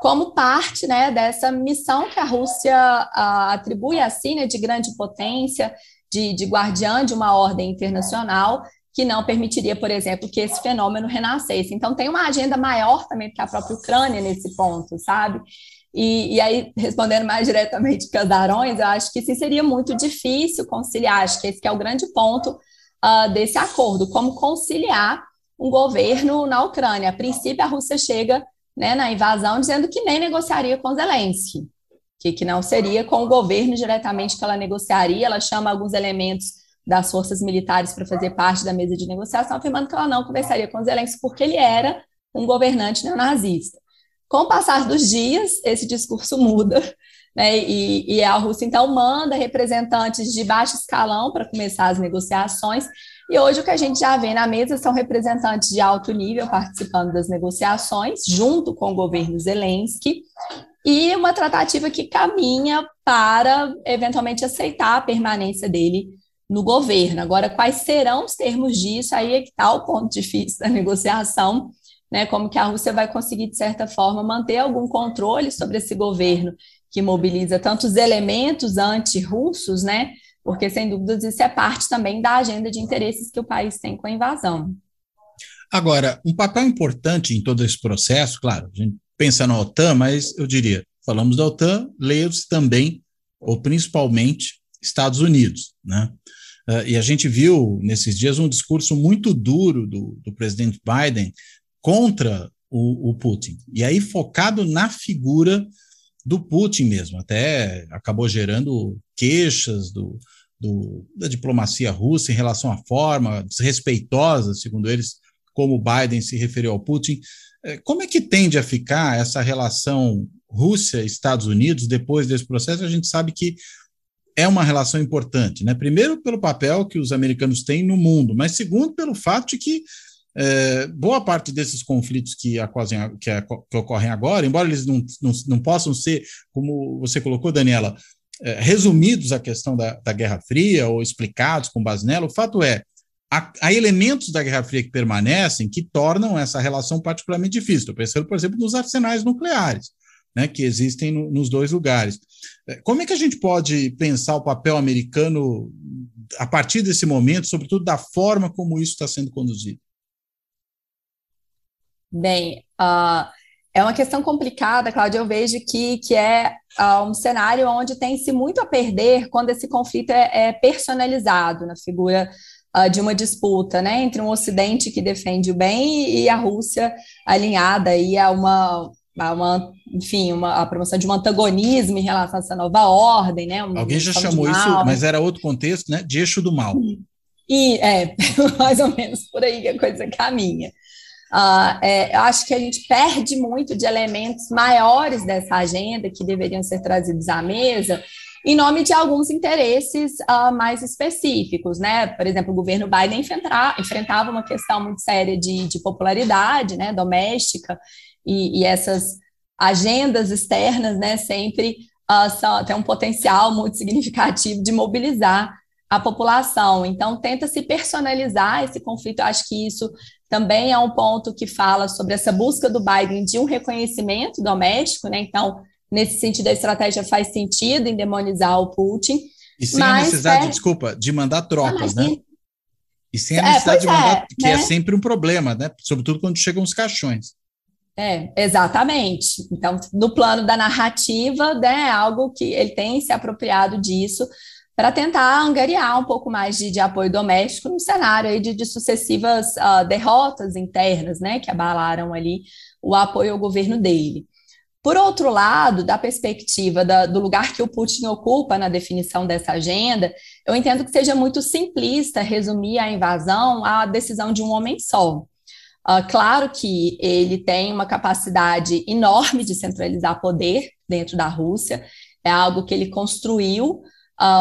como parte, né, dessa missão que a Rússia atribui a si, né, de grande potência, de guardiã de uma ordem internacional, que não permitiria, por exemplo, que esse fenômeno renascesse. Então, tem uma agenda maior também que a própria Ucrânia nesse ponto, sabe? E aí, respondendo mais diretamente Casarões, eu acho que sim, seria muito difícil conciliar, acho que esse que é o grande ponto desse acordo, como conciliar um governo na Ucrânia. A princípio, a Rússia chega, né, na invasão dizendo que nem negociaria com Zelensky, que não seria com o governo diretamente que ela negociaria. Ela chama alguns elementos das forças militares para fazer parte da mesa de negociação, afirmando que ela não conversaria com Zelensky porque ele era um governante neonazista. Com o passar dos dias, esse discurso muda, né? E a Rússia, então, manda representantes de baixo escalão para começar as negociações, e hoje o que a gente já vê na mesa são representantes de alto nível participando das negociações, junto com o governo Zelensky, e uma tratativa que caminha para, eventualmente, aceitar a permanência dele no governo. Agora, quais serão os termos disso? Aí é que está o ponto difícil da negociação, né? Como que a Rússia vai conseguir, de certa forma, manter algum controle sobre esse governo que mobiliza tantos elementos anti-russos, né? Porque, sem dúvidas, isso é parte também da agenda de interesses que o país tem com a invasão. Agora, um papel importante em todo esse processo, claro, a gente pensa na OTAN, mas eu diria, falamos da OTAN, leia-se também, ou principalmente, Estados Unidos, né? E a gente viu nesses dias um discurso muito duro do presidente Biden contra o Putin, e aí focado na figura do Putin mesmo, até acabou gerando queixas da diplomacia russa em relação à forma desrespeitosa, segundo eles, como Biden se referiu ao Putin. Como é que tende a ficar essa relação Rússia-Estados Unidos depois desse processo? A gente sabe que é uma relação importante, né? Primeiro, pelo papel que os americanos têm no mundo, mas segundo, pelo fato de que boa parte desses conflitos que ocorrem agora, embora eles não possam ser, como você colocou, Daniela, resumidos à questão da Guerra Fria ou explicados com base nela, o fato é, há elementos da Guerra Fria que permanecem que tornam essa relação particularmente difícil. Estou pensando, por exemplo, nos arsenais nucleares, né, que existem nos dois lugares. Como é que a gente pode pensar o papel americano a partir desse momento, sobretudo da forma como isso está sendo conduzido? Bem, É uma questão complicada, Cláudia. Eu vejo que é um cenário onde tem-se muito a perder quando esse conflito é personalizado na figura de uma disputa, né, entre um Ocidente que defende o bem e a Rússia alinhada aí a promoção de um antagonismo em relação a essa nova ordem, né? Alguém já chamou isso, mas era outro contexto, né? De eixo do mal. E é mais ou menos por aí que a coisa caminha. Eu acho que a gente perde muito de elementos maiores dessa agenda que deveriam ser trazidos à mesa em nome de alguns interesses mais específicos, né? Por exemplo, o governo Biden enfrentava uma questão muito séria de popularidade, né, doméstica, e essas agendas externas, né, sempre têm um potencial muito significativo de mobilizar a população. Então, tenta-se personalizar esse conflito. Eu acho que isso também é um ponto que fala sobre essa busca do Biden de um reconhecimento doméstico, né? Então, nesse sentido, a estratégia faz sentido em demonizar o Putin. E sem a necessidade, de mandar tropas, né? E sem a necessidade de mandar, que é sempre um problema, né? Sobretudo quando chegam os caixões. Exatamente. Então, no plano da narrativa, né, algo que ele tem se apropriado disso para tentar angariar um pouco mais de apoio doméstico num cenário aí de sucessivas derrotas internas, né, que abalaram ali o apoio ao governo dele. Por outro lado, da perspectiva do lugar que o Putin ocupa na definição dessa agenda, eu entendo que seja muito simplista resumir a invasão à decisão de um homem só. Claro que ele tem uma capacidade enorme de centralizar poder dentro da Rússia, é algo que ele construiu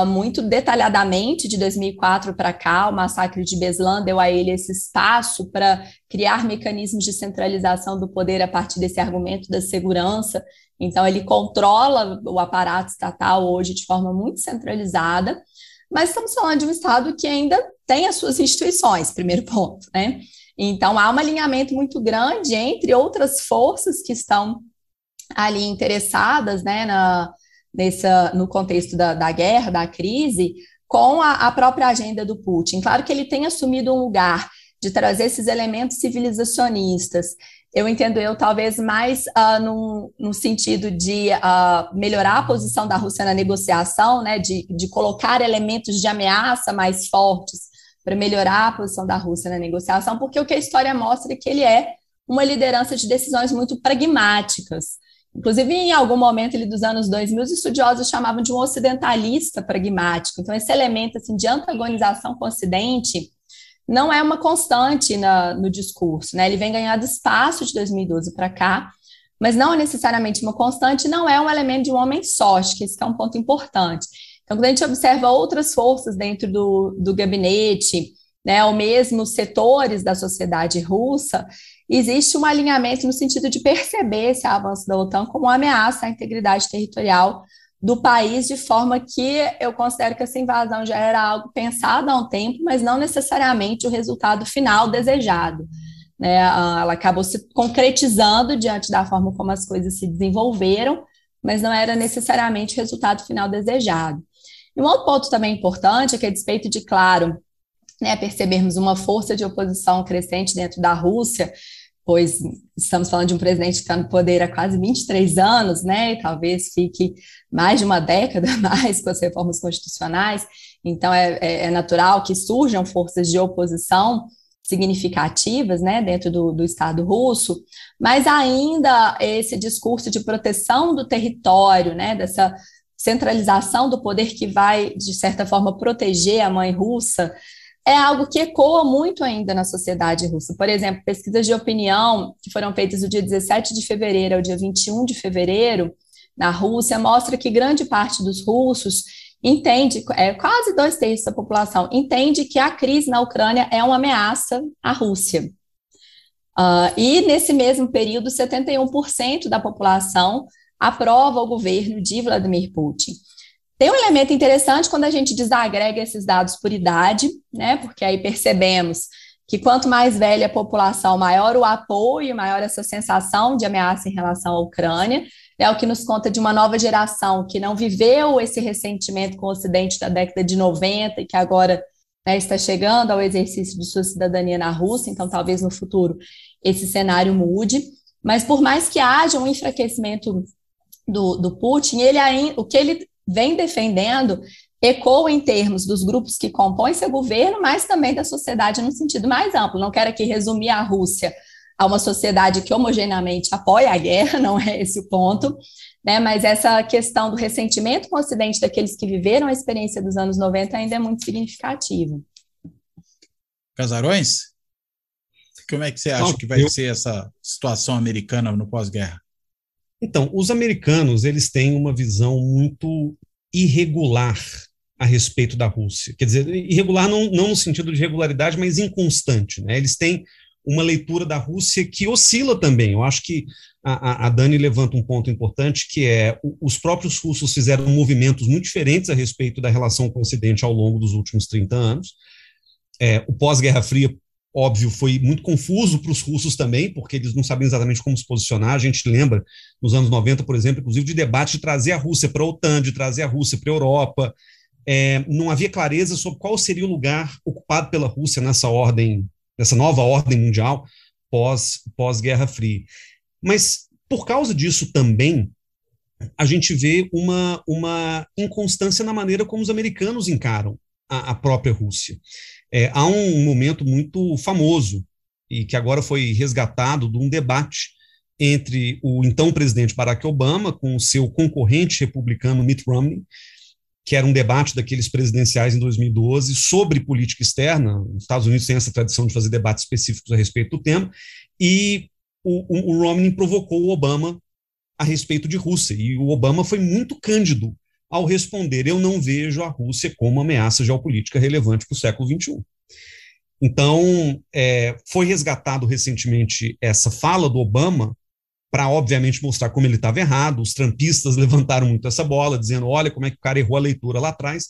muito detalhadamente de 2004 para cá. O massacre de Beslan deu a ele esse espaço para criar mecanismos de centralização do poder a partir desse argumento da segurança. Então, ele controla o aparato estatal hoje de forma muito centralizada, mas estamos falando de um Estado que ainda tem as suas instituições, primeiro ponto, né? Então, há um alinhamento muito grande entre outras forças que estão ali interessadas, né, no contexto da guerra, da crise, com a própria agenda do Putin. Claro que ele tem assumido um lugar de trazer esses elementos civilizacionistas, talvez mais no sentido de melhorar a posição da Rússia na negociação, né, de colocar elementos de ameaça mais fortes para melhorar a posição da Rússia na negociação, porque o que a história mostra é que ele é uma liderança de decisões muito pragmáticas. Inclusive, em algum momento ali dos anos 2000, os estudiosos chamavam de um ocidentalista pragmático. Então, esse elemento assim, de antagonização com o Ocidente não é uma constante no discurso, né? Ele vem ganhando espaço de 2012 para cá, mas não é necessariamente uma constante, não é um elemento de um homem só. Acho que esse é um ponto importante. Então, quando a gente observa outras forças dentro do gabinete, né, ou mesmo setores da sociedade russa, existe um alinhamento no sentido de perceber esse avanço da OTAN como uma ameaça à integridade territorial do país, de forma que eu considero que essa invasão já era algo pensado há um tempo, mas não necessariamente o resultado final desejado, né? Ela acabou se concretizando diante da forma como as coisas se desenvolveram, mas não era necessariamente o resultado final desejado. E um outro ponto também importante é que, a despeito de, claro, né, percebermos uma força de oposição crescente dentro da Rússia, pois estamos falando de um presidente que está no poder há quase 23 anos, né, e talvez fique mais de uma década a mais com as reformas constitucionais, então é natural que surjam forças de oposição significativas, né, dentro do Estado russo, mas ainda esse discurso de proteção do território, né, dessa centralização do poder que vai, de certa forma, proteger a mãe russa, é algo que ecoa muito ainda na sociedade russa. Por exemplo, pesquisas de opinião que foram feitas do dia 17 de fevereiro ao dia 21 de fevereiro na Rússia mostra que grande parte dos russos entende, quase 2/3 da população, entende que a crise na Ucrânia é uma ameaça à Rússia. E nesse mesmo período, 71% da população aprova o governo de Vladimir Putin. Tem um elemento interessante quando a gente desagrega esses dados por idade, né? Porque aí percebemos que quanto mais velha a população, maior o apoio, maior essa sensação de ameaça em relação à Ucrânia. É o que nos conta de uma nova geração que não viveu esse ressentimento com o Ocidente da década de 90 e que agora, né, está chegando ao exercício de sua cidadania na Rússia. Então, talvez no futuro esse cenário mude. Mas por mais que haja um enfraquecimento do Putin, o que ele vem defendendo ecoa em termos dos grupos que compõem seu governo, mas também da sociedade num sentido mais amplo. Não quero aqui resumir a Rússia a uma sociedade que homogeneamente apoia a guerra, não é esse o ponto, né? Mas essa questão do ressentimento com o Ocidente daqueles que viveram a experiência dos anos 90 ainda é muito significativa. Casarões, como é que você acha que vai ser essa situação americana no pós-guerra? Então, os americanos, eles têm uma visão muito irregular a respeito da Rússia. Quer dizer, irregular não no sentido de regularidade, mas inconstante, né? Eles têm uma leitura da Rússia que oscila também. Eu acho que a Dani levanta um ponto importante, que é os próprios russos fizeram movimentos muito diferentes a respeito da relação com o Ocidente ao longo dos últimos 30 anos. O pós-Guerra Fria, óbvio, foi muito confuso para os russos também, porque eles não sabem exatamente como se posicionar. A gente lembra, nos anos 90, por exemplo, inclusive, de debate de trazer a Rússia para a OTAN, de trazer a Rússia para a Europa. Não havia clareza sobre qual seria o lugar ocupado pela Rússia nessa nova ordem mundial pós-Guerra Fria. Mas, por causa disso também, a gente vê uma inconstância na maneira como os americanos encaram a própria Rússia. Há um momento muito famoso, e que agora foi resgatado, de um debate entre o então presidente Barack Obama com o seu concorrente republicano Mitt Romney, que era um debate daqueles presidenciais em 2012 sobre política externa. Os Estados Unidos têm essa tradição de fazer debates específicos a respeito do tema, e o Romney provocou o Obama a respeito de Rússia, e o Obama foi muito cândido ao responder: eu não vejo a Rússia como uma ameaça geopolítica relevante para o século XXI. Então, foi resgatado recentemente essa fala do Obama, para, obviamente, mostrar como ele estava errado. Os trumpistas levantaram muito essa bola, dizendo: olha como é que o cara errou a leitura lá atrás.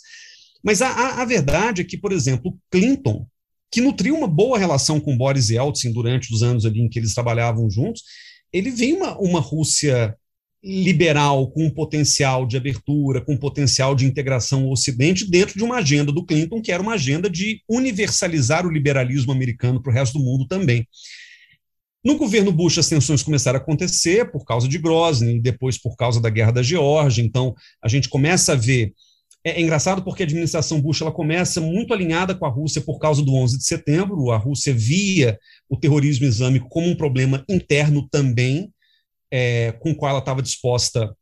Mas a verdade é que, por exemplo, Clinton, que nutriu uma boa relação com Boris Yeltsin durante os anos ali em que eles trabalhavam juntos, ele vê uma Rússia liberal, com um potencial de abertura, com um potencial de integração ao Ocidente, dentro de uma agenda do Clinton, que era uma agenda de universalizar o liberalismo americano para o resto do mundo também. No governo Bush, as tensões começaram a acontecer por causa de Grozny, depois por causa da guerra da Geórgia. Então, a gente começa a ver... É engraçado porque a administração Bush, ela começa muito alinhada com a Rússia por causa do 11 de setembro. A Rússia via o terrorismo islâmico como um problema interno também, com o qual ela estava disposta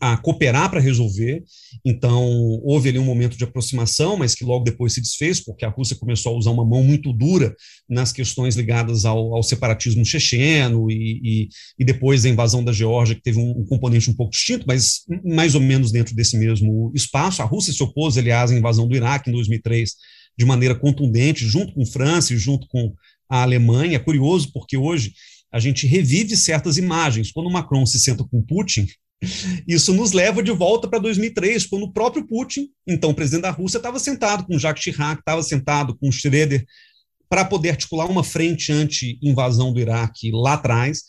a cooperar para resolver. Então, houve ali um momento de aproximação, mas que logo depois se desfez, porque a Rússia começou a usar uma mão muito dura nas questões ligadas ao separatismo checheno e depois a invasão da Geórgia, que teve um componente um pouco distinto, mas mais ou menos dentro desse mesmo espaço. A Rússia se opôs, aliás, à invasão do Iraque em 2003 de maneira contundente, junto com França e junto com a Alemanha. É curioso porque hoje a gente revive certas imagens. Quando o Macron se senta com o Putin, isso nos leva de volta para 2003, quando o próprio Putin, então presidente da Rússia, estava sentado com Jacques Chirac, estava sentado com Schröder, para poder articular uma frente anti-invasão do Iraque lá atrás.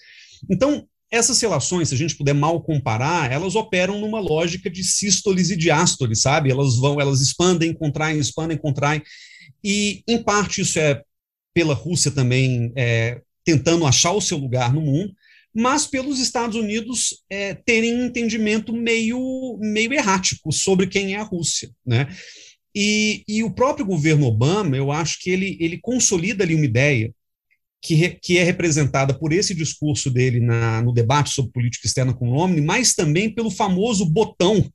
Então, essas relações, se a gente puder mal comparar, elas operam numa lógica de sístoles e diástoles, sabe? Elas expandem, contraem, expandem, contraem. E, em parte, isso é pela Rússia também tentando achar o seu lugar no mundo, mas pelos Estados Unidos terem um entendimento meio errático sobre quem é a Rússia, né? E o próprio governo Obama, eu acho que ele consolida ali uma ideia que é representada por esse discurso dele no debate sobre política externa com o Romney, mas também pelo famoso botão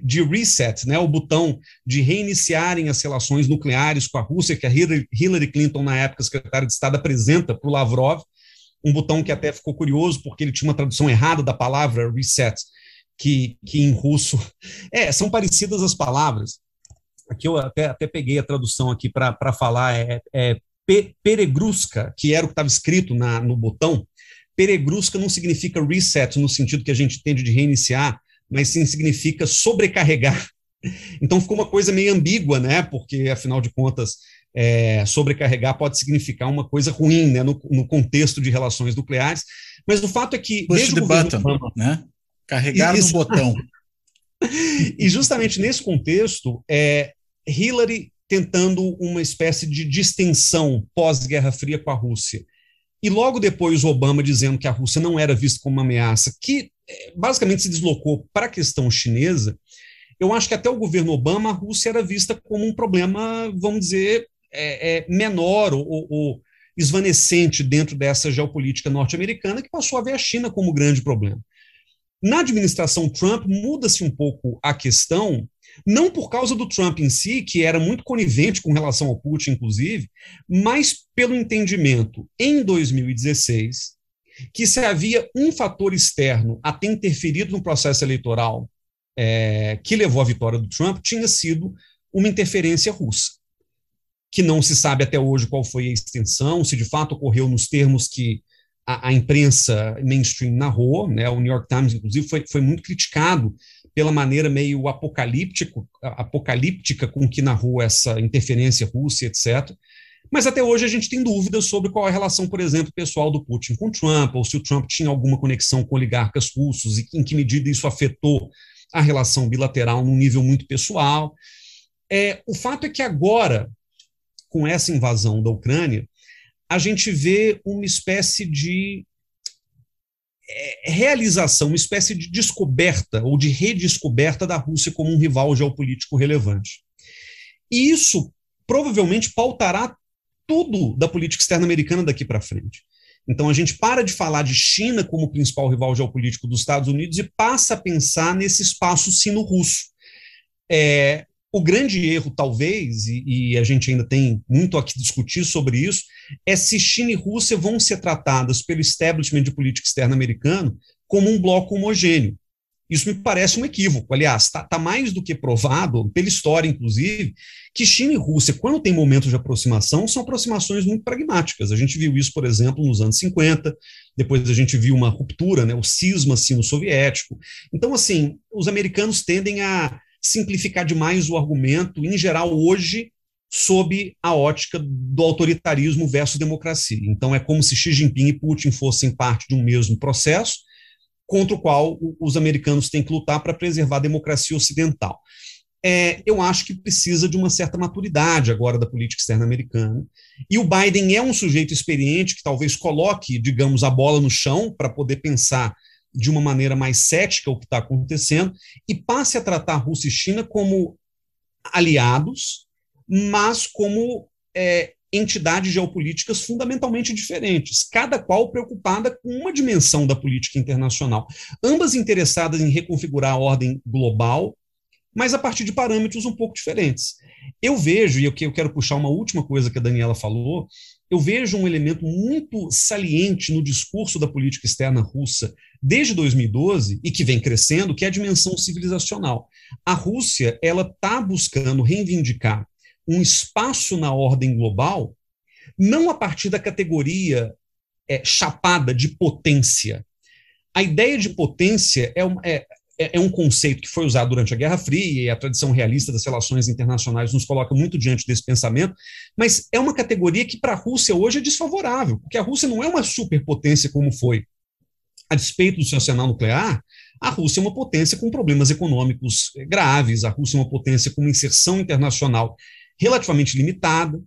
de reset, né? O botão de reiniciarem as relações nucleares com a Rússia, que a Hillary Clinton, na época secretária de Estado, apresenta para o Lavrov. Um botão que até ficou curioso, porque ele tinha uma tradução errada da palavra reset, que em russo... são parecidas as palavras. Aqui eu até peguei a tradução aqui para falar, peregruska, que era o que estava escrito no botão. Peregruska não significa reset, no sentido que a gente entende de reiniciar, mas sim significa sobrecarregar. Então ficou uma coisa meio ambígua, né? Porque, afinal de contas, sobrecarregar pode significar uma coisa ruim, né, no contexto de relações nucleares, mas o fato é que... Push the button, né? Carregar no botão. E justamente nesse contexto, Hillary tentando uma espécie de distensão pós-Guerra Fria com a Rússia, e logo depois Obama dizendo que a Rússia não era vista como uma ameaça, que basicamente se deslocou para a questão chinesa, eu acho que até o governo Obama a Rússia era vista como um problema, vamos dizer, menor ou esvanecente dentro dessa geopolítica norte-americana, que passou a ver a China como grande problema. Na administração Trump, muda-se um pouco a questão, não por causa do Trump em si, que era muito conivente com relação ao Putin, inclusive, mas pelo entendimento, em 2016, que se havia um fator externo a ter interferido no processo eleitoral que levou à vitória do Trump, tinha sido uma interferência russa, que não se sabe até hoje qual foi a extensão, se de fato ocorreu nos termos que a imprensa mainstream narrou, né? O New York Times, inclusive, foi muito criticado pela maneira meio apocalíptica com que narrou essa interferência russa, etc. Mas até hoje a gente tem dúvidas sobre qual é a relação, por exemplo, pessoal do Putin com Trump, ou se o Trump tinha alguma conexão com oligarcas russos e em que medida isso afetou a relação bilateral num nível muito pessoal. O fato é que agora, com essa invasão da Ucrânia, a gente vê uma espécie de realização, uma espécie de descoberta ou de redescoberta da Rússia como um rival geopolítico relevante. E isso provavelmente pautará tudo da política externa americana daqui para frente. Então a gente para de falar de China como principal rival geopolítico dos Estados Unidos e passa a pensar nesse espaço sino-russo. O grande erro, talvez, e a gente ainda tem muito a que discutir sobre isso, é se China e Rússia vão ser tratadas pelo establishment de política externa americano como um bloco homogêneo. Isso me parece um equívoco. Aliás, está mais do que provado, pela história, inclusive, que China e Rússia, quando tem momentos de aproximação, são aproximações muito pragmáticas. A gente viu isso, por exemplo, nos anos 50, depois a gente viu uma ruptura, né, o cisma sino-soviético. Então, assim, os americanos tendem a simplificar demais o argumento, em geral, hoje, sob a ótica do autoritarismo versus democracia. Então, é como se Xi Jinping e Putin fossem parte de um mesmo processo, contra o qual os americanos têm que lutar para preservar a democracia ocidental. Eu acho que precisa de uma certa maturidade agora da política externa americana, e o Biden é um sujeito experiente que talvez coloque, digamos, a bola no chão para poder pensar de uma maneira mais cética o que está acontecendo, e passe a tratar a Rússia e China como aliados, mas como entidades geopolíticas fundamentalmente diferentes, cada qual preocupada com uma dimensão da política internacional, ambas interessadas em reconfigurar a ordem global, mas a partir de parâmetros um pouco diferentes. Eu vejo, e eu quero puxar uma última coisa que a Daniela falou, eu vejo um elemento muito saliente no discurso da política externa russa desde 2012 e que vem crescendo, que é a dimensão civilizacional. A Rússia está buscando reivindicar um espaço na ordem global, não a partir da categoria chapada de potência. A ideia de potência é um conceito que foi usado durante a Guerra Fria e a tradição realista das relações internacionais nos coloca muito diante desse pensamento, mas é uma categoria que para a Rússia hoje é desfavorável, porque a Rússia não é uma superpotência como foi. A despeito do seu arsenal nuclear, a Rússia é uma potência com problemas econômicos graves, a Rússia é uma potência com uma inserção internacional relativamente limitada,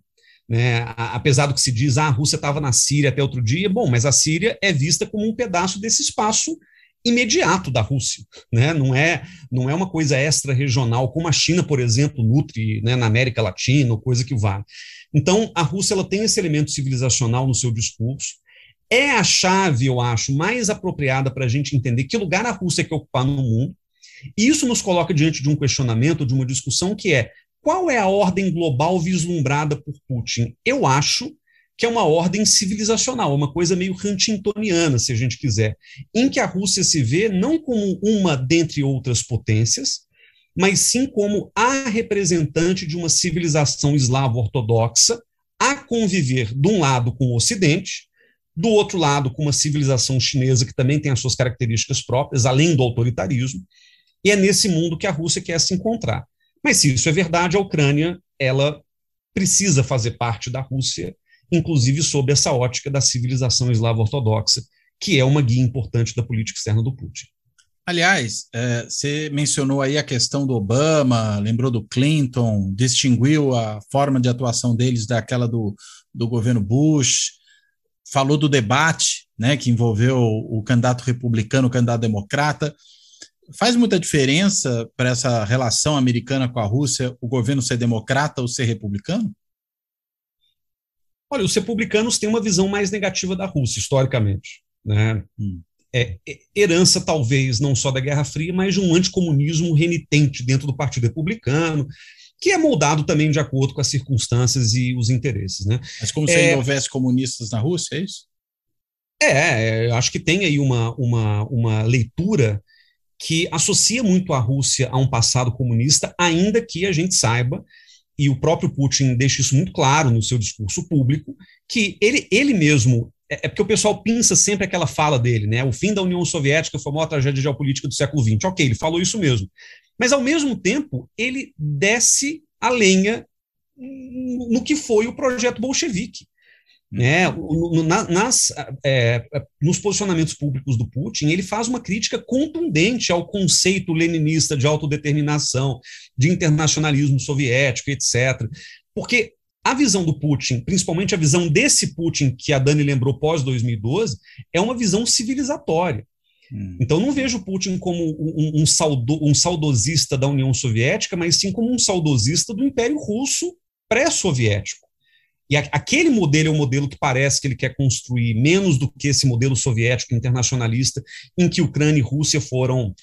né? Apesar do que se diz, a Rússia estava na Síria até outro dia, bom, mas a Síria é vista como um pedaço desse espaço imediato da Rússia, né? Não é uma coisa extra-regional, como a China, por exemplo, nutre, né, na América Latina, ou coisa que vale. Então, a Rússia ela tem esse elemento civilizacional no seu discurso, é a chave, eu acho, mais apropriada para a gente entender que lugar a Rússia quer ocupar no mundo, e isso nos coloca diante de um questionamento, de uma discussão que é qual é a ordem global vislumbrada por Putin? Eu acho que é uma ordem civilizacional, uma coisa meio huntingtoniana, se a gente quiser, em que a Rússia se vê não como uma dentre outras potências, mas sim como a representante de uma civilização eslavo-ortodoxa a conviver, de um lado, com o Ocidente, do outro lado, com uma civilização chinesa que também tem as suas características próprias, além do autoritarismo, e é nesse mundo que a Rússia quer se encontrar. Mas se isso é verdade, a Ucrânia ela precisa fazer parte da Rússia, inclusive sob essa ótica da civilização eslavo-ortodoxa, que é uma guia importante da política externa do Putin. Aliás, você mencionou aí a questão do Obama, lembrou do Clinton, distinguiu a forma de atuação deles daquela do governo Bush. falou do debate, né, que envolveu o candidato republicano, o candidato democrata. Faz muita diferença para essa relação americana com a Rússia o governo ser democrata ou ser republicano? Olha, os republicanos têm uma visão mais negativa da Rússia, historicamente, né? Herança, talvez, não só da Guerra Fria, mas de um anticomunismo renitente dentro do Partido Republicano, que é moldado também de acordo com as circunstâncias e os interesses, né? Mas como se não houvesse comunistas na Rússia, é isso? Acho que tem aí uma leitura que associa muito a Rússia a um passado comunista, ainda que a gente saiba, e o próprio Putin deixa isso muito claro no seu discurso público, que ele mesmo... É porque o pessoal pinça sempre aquela fala dele, né? O fim da União Soviética foi a maior tragédia geopolítica do século XX. Ok, ele falou isso mesmo. Mas, ao mesmo tempo, ele desce a lenha no que foi o projeto bolchevique, né? Nos posicionamentos públicos do Putin, ele faz uma crítica contundente ao conceito leninista de autodeterminação, de internacionalismo soviético, etc. Porque... a visão do Putin, principalmente a visão desse Putin que a Dani lembrou pós-2012, é uma visão civilizatória. Então não vejo o Putin como um saudosista da União Soviética, mas sim como um saudosista do Império Russo pré-soviético. E aquele modelo é um modelo que parece que ele quer construir, menos do que esse modelo soviético internacionalista em que Ucrânia e Rússia foram...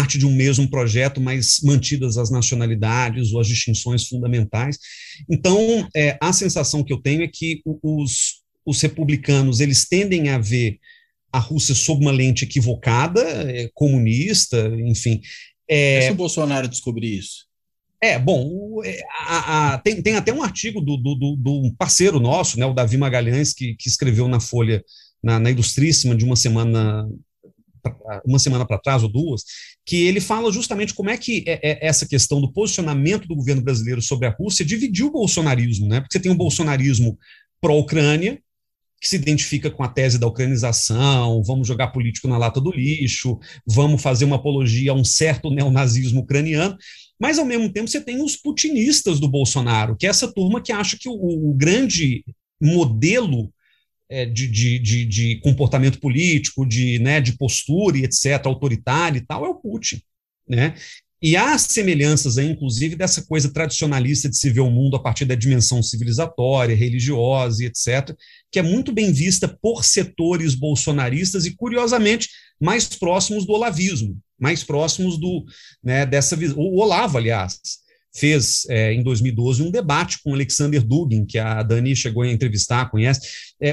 parte de um mesmo projeto, mas mantidas as nacionalidades ou as distinções fundamentais. Então, a sensação que eu tenho é que os republicanos, eles tendem a ver a Rússia sob uma lente equivocada, comunista, enfim. Se o Bolsonaro descobrir isso? Bom, tem até um artigo do parceiro nosso, né, o Davi Magalhães, que escreveu na Folha, na Ilustríssima, de uma semana para trás ou duas, que ele fala justamente como é que essa questão do posicionamento do governo brasileiro sobre a Rússia dividiu o bolsonarismo, né? Porque você tem um bolsonarismo pró-Ucrânia, que se identifica com a tese da ucranização, vamos jogar político na lata do lixo, vamos fazer uma apologia a um certo neonazismo ucraniano, mas ao mesmo tempo você tem os putinistas do Bolsonaro, que é essa turma que acha que o grande modelo de comportamento político, de postura e etc., autoritário e tal, é o Putin, né? E há semelhanças aí, inclusive, dessa coisa tradicionalista de se ver o mundo a partir da dimensão civilizatória, religiosa e etc., que é muito bem vista por setores bolsonaristas e, curiosamente, mais próximos do olavismo, mais próximos dessa visão. O Olavo, aliás, fez, em 2012, um debate com Alexander Dugin, que a Dani chegou a entrevistar, conhece.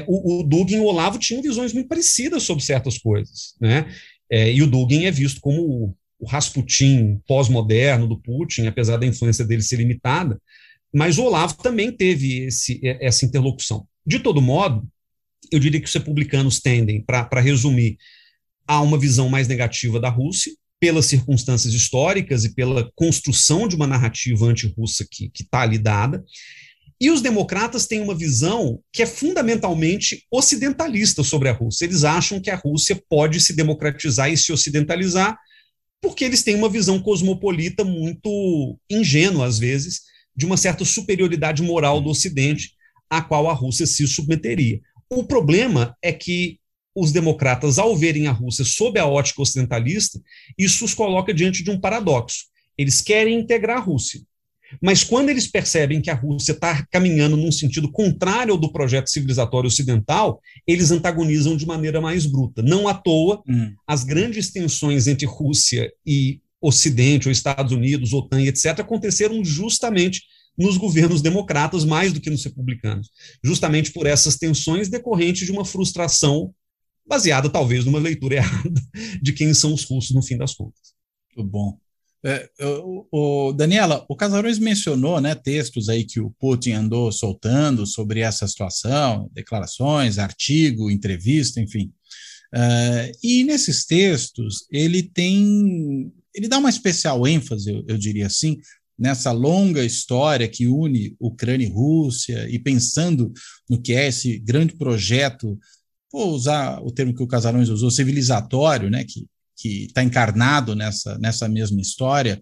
O Dugin e o Olavo tinham visões muito parecidas sobre certas coisas, né? E o Dugin é visto como o Rasputin pós-moderno do Putin, apesar da influência dele ser limitada, mas o Olavo também teve essa interlocução. De todo modo, eu diria que os republicanos tendem, para resumir, a uma visão mais negativa da Rússia, pelas circunstâncias históricas e pela construção de uma narrativa antirrussa que está ali dada, e os democratas têm uma visão que é fundamentalmente ocidentalista sobre a Rússia. Eles acham que a Rússia pode se democratizar e se ocidentalizar porque eles têm uma visão cosmopolita muito ingênua, às vezes, de uma certa superioridade moral do Ocidente à qual a Rússia se submeteria. O problema é que os democratas, ao verem a Rússia sob a ótica ocidentalista, isso os coloca diante de um paradoxo. Eles querem integrar a Rússia, mas quando eles percebem que a Rússia está caminhando num sentido contrário ao do projeto civilizatório ocidental, eles antagonizam de maneira mais bruta. Não à toa, as grandes tensões entre Rússia e Ocidente, ou Estados Unidos, OTAN, etc., aconteceram justamente nos governos democratas, mais do que nos republicanos, justamente por essas tensões decorrentes de uma frustração baseada, talvez, numa leitura errada de quem são os russos, no fim das contas. Muito bom. Daniela, o Casarões mencionou, né, textos aí que o Putin andou soltando sobre essa situação, declarações, artigo, entrevista, enfim. E nesses textos, ele dá uma especial ênfase, eu diria assim, nessa longa história que une Ucrânia e Rússia, e pensando no que é esse grande projeto, vou usar o termo que o Casarões usou, civilizatório, né, que está encarnado nessa mesma história.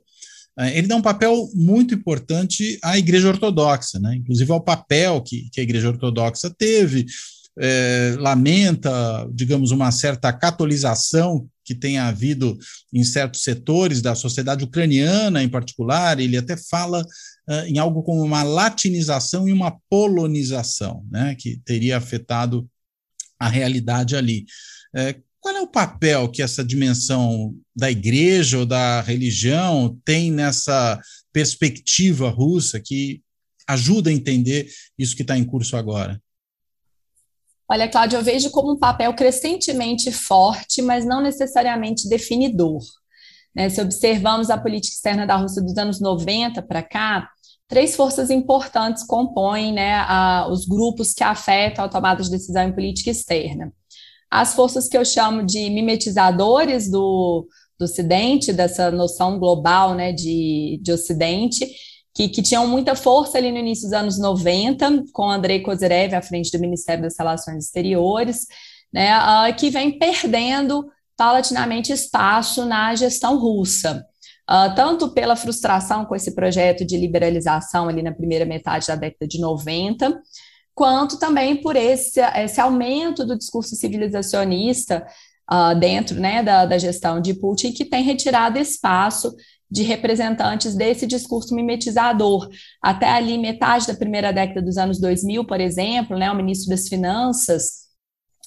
Ele dá um papel muito importante à Igreja Ortodoxa, né, inclusive ao papel que a Igreja Ortodoxa teve lamenta, digamos, uma certa catolização que tem havido em certos setores da sociedade ucraniana em particular. Ele até fala em algo como uma latinização e uma polonização, né, que teria afetado a realidade ali. Qual é o papel que essa dimensão da igreja ou da religião tem nessa perspectiva russa que ajuda a entender isso que está em curso agora? Olha, Cláudia, eu vejo como um papel crescentemente forte, mas não necessariamente definidor. Né? Se observamos a política externa da Rússia dos anos 90 para cá, três forças importantes compõem, né, os grupos que afetam a tomada de decisão em política externa. As forças que eu chamo de mimetizadores do Ocidente, dessa noção global, né, de Ocidente, que tinham muita força ali no início dos anos 90, com Andrei Kozirev à frente do Ministério das Relações Exteriores, né, que vem perdendo paulatinamente espaço na gestão russa, tanto pela frustração com esse projeto de liberalização ali na primeira metade da década de 90, quanto também por esse aumento do discurso civilizacionista dentro, né, da gestão de Putin, que tem retirado espaço de representantes desse discurso mimetizador. Até ali, metade da primeira década dos anos 2000, por exemplo, né, o ministro das Finanças,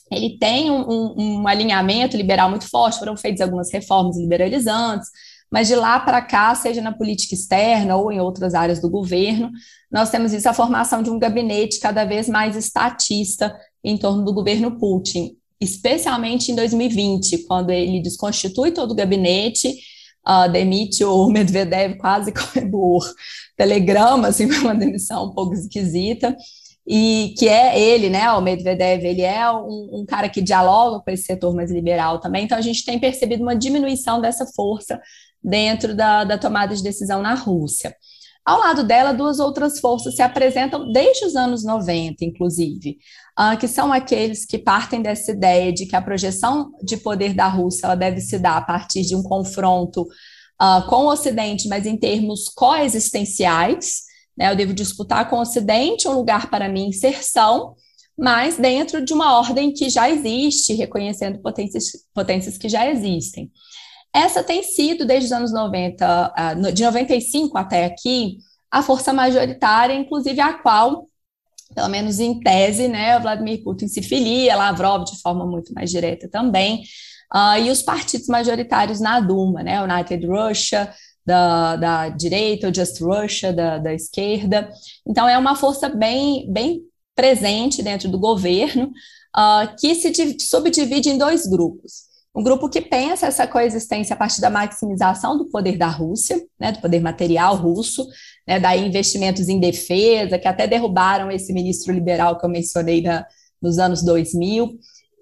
ele tem um alinhamento liberal muito forte, foram feitas algumas reformas liberalizantes, mas de lá para cá, seja na política externa ou em outras áreas do governo, nós temos visto a formação de um gabinete cada vez mais estatista em torno do governo Putin, especialmente em 2020, quando ele desconstitui todo o gabinete, demite o Medvedev quase como telegrama, assim, uma demissão um pouco esquisita, e que é ele, né, o Medvedev, ele é um cara que dialoga com esse setor mais liberal também, então a gente tem percebido uma diminuição dessa força dentro da tomada de decisão na Rússia. Ao lado dela, duas outras forças se apresentam desde os anos 90, inclusive, que são aqueles que partem dessa ideia de que a projeção de poder da Rússia ela deve se dar a partir de um confronto com o Ocidente, mas em termos coexistenciais, né? Eu devo disputar com o Ocidente um lugar para minha inserção, mas dentro de uma ordem que já existe, reconhecendo potências que já existem. Essa tem sido, desde os anos 90, de 95 até aqui, a força majoritária, inclusive a qual, pelo menos em tese, né, o Vladimir Putin se filia, Lavrov de forma muito mais direta também, e os partidos majoritários na Duma, né, United Russia, da direita, ou Just Russia, da esquerda. Então, é uma força bem, bem presente dentro do governo, que se subdivide em dois grupos. Um grupo que pensa essa coexistência a partir da maximização do poder da Rússia, né, do poder material russo, né, daí investimentos em defesa, que até derrubaram esse ministro liberal que eu mencionei nos anos 2000,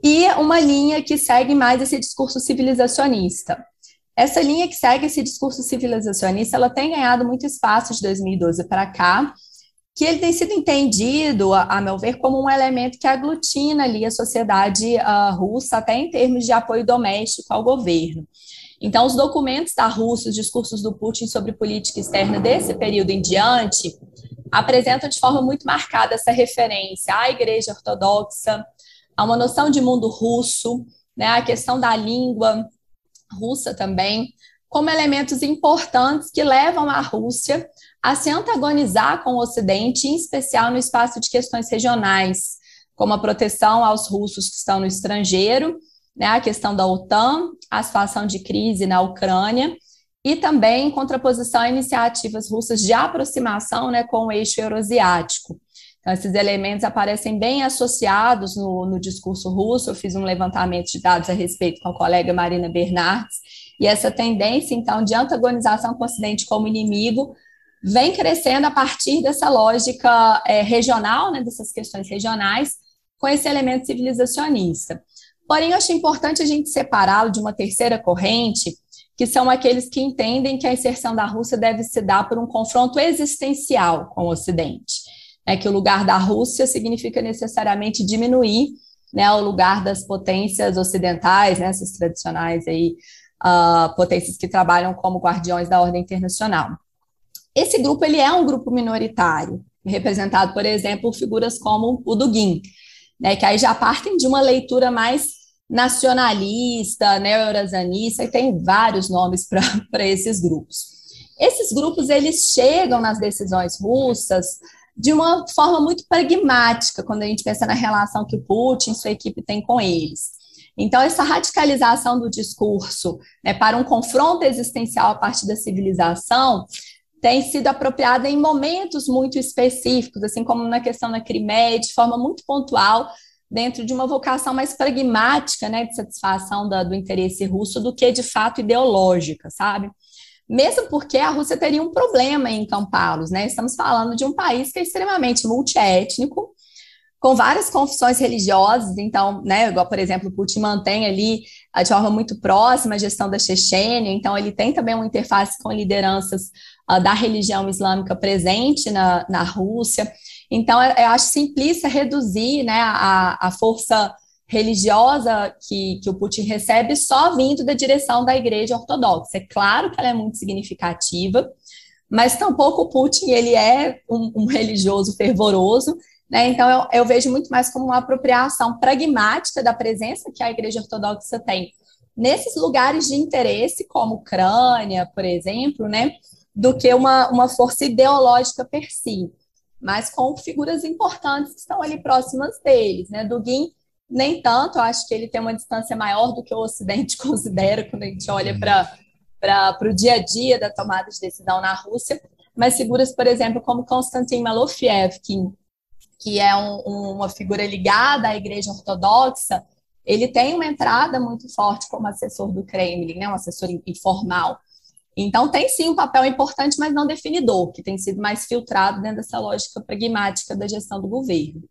e uma linha que segue mais esse discurso civilizacionista. Essa linha que segue esse discurso civilizacionista, ela tem ganhado muito espaço de 2012 para cá, que ele tem sido entendido, a meu ver, como um elemento que aglutina ali a sociedade russa, até em termos de apoio doméstico ao governo. Então, os documentos da Rússia, os discursos do Putin sobre política externa desse período em diante, apresentam de forma muito marcada essa referência à Igreja Ortodoxa, a uma noção de mundo russo, né, a questão da língua russa também, como elementos importantes que levam a Rússia a se antagonizar com o Ocidente, em especial no espaço de questões regionais, como a proteção aos russos que estão no estrangeiro, né, a questão da OTAN, a situação de crise na Ucrânia, e também em contraposição a iniciativas russas de aproximação, né, com o eixo euroasiático. Então, esses elementos aparecem bem associados no discurso russo. Eu fiz um levantamento de dados a respeito com a colega Marina Bernardes, e essa tendência, então, de antagonização com o Ocidente como inimigo vem crescendo a partir dessa lógica regional, né, dessas questões regionais, com esse elemento civilizacionista. Porém, eu acho importante a gente separá-lo de uma terceira corrente, que são aqueles que entendem que a inserção da Rússia deve se dar por um confronto existencial com o Ocidente, né, que o lugar da Rússia significa necessariamente diminuir, né, o lugar das potências ocidentais, né, essas tradicionais aí, potências que trabalham como guardiões da ordem internacional. Esse grupo ele é um grupo minoritário, representado, por exemplo, por figuras como o Dugin, né, que aí já partem de uma leitura mais nacionalista, neo-eurazanista, e tem vários nomes para esses grupos. Esses grupos, eles chegam nas decisões russas de uma forma muito pragmática, quando a gente pensa na relação que o Putin e sua equipe têm com eles. Então, essa radicalização do discurso, né, para um confronto existencial a partir da civilização tem sido apropriada em momentos muito específicos, assim como na questão da Crimeia, de forma muito pontual, dentro de uma vocação mais pragmática, né, de satisfação do interesse russo do que, de fato, ideológica, sabe? Mesmo porque a Rússia teria um problema em encampá-los, né? Estamos falando de um país que é extremamente multiétnico, com várias confissões religiosas, então, né, igual, por exemplo, Putin mantém ali de forma muito próxima a gestão da Chechênia, então ele tem também uma interface com lideranças da religião islâmica presente na Rússia. Então, eu acho simplista reduzir, né, a força religiosa que o Putin recebe só vindo da direção da Igreja Ortodoxa. É claro que ela é muito significativa, mas tampouco o Putin ele é um religioso fervoroso, né? Então eu vejo muito mais como uma apropriação pragmática da presença que a Igreja Ortodoxa tem nesses lugares de interesse, como Ucrânia, por exemplo, né, do que uma força ideológica per si, mas com figuras importantes que estão ali próximas deles, né? Dugin, nem tanto, eu acho que ele tem uma distância maior do que o Ocidente considera quando a gente olha para o dia a dia da tomada de decisão na Rússia, mas figuras, por exemplo, como Konstantin Malofiev, que é uma figura ligada à Igreja Ortodoxa, ele tem uma entrada muito forte como assessor do Kremlin, né? Um assessor informal. Então tem sim um papel importante, mas não definidor, que tem sido mais filtrado dentro dessa lógica pragmática da gestão do governo.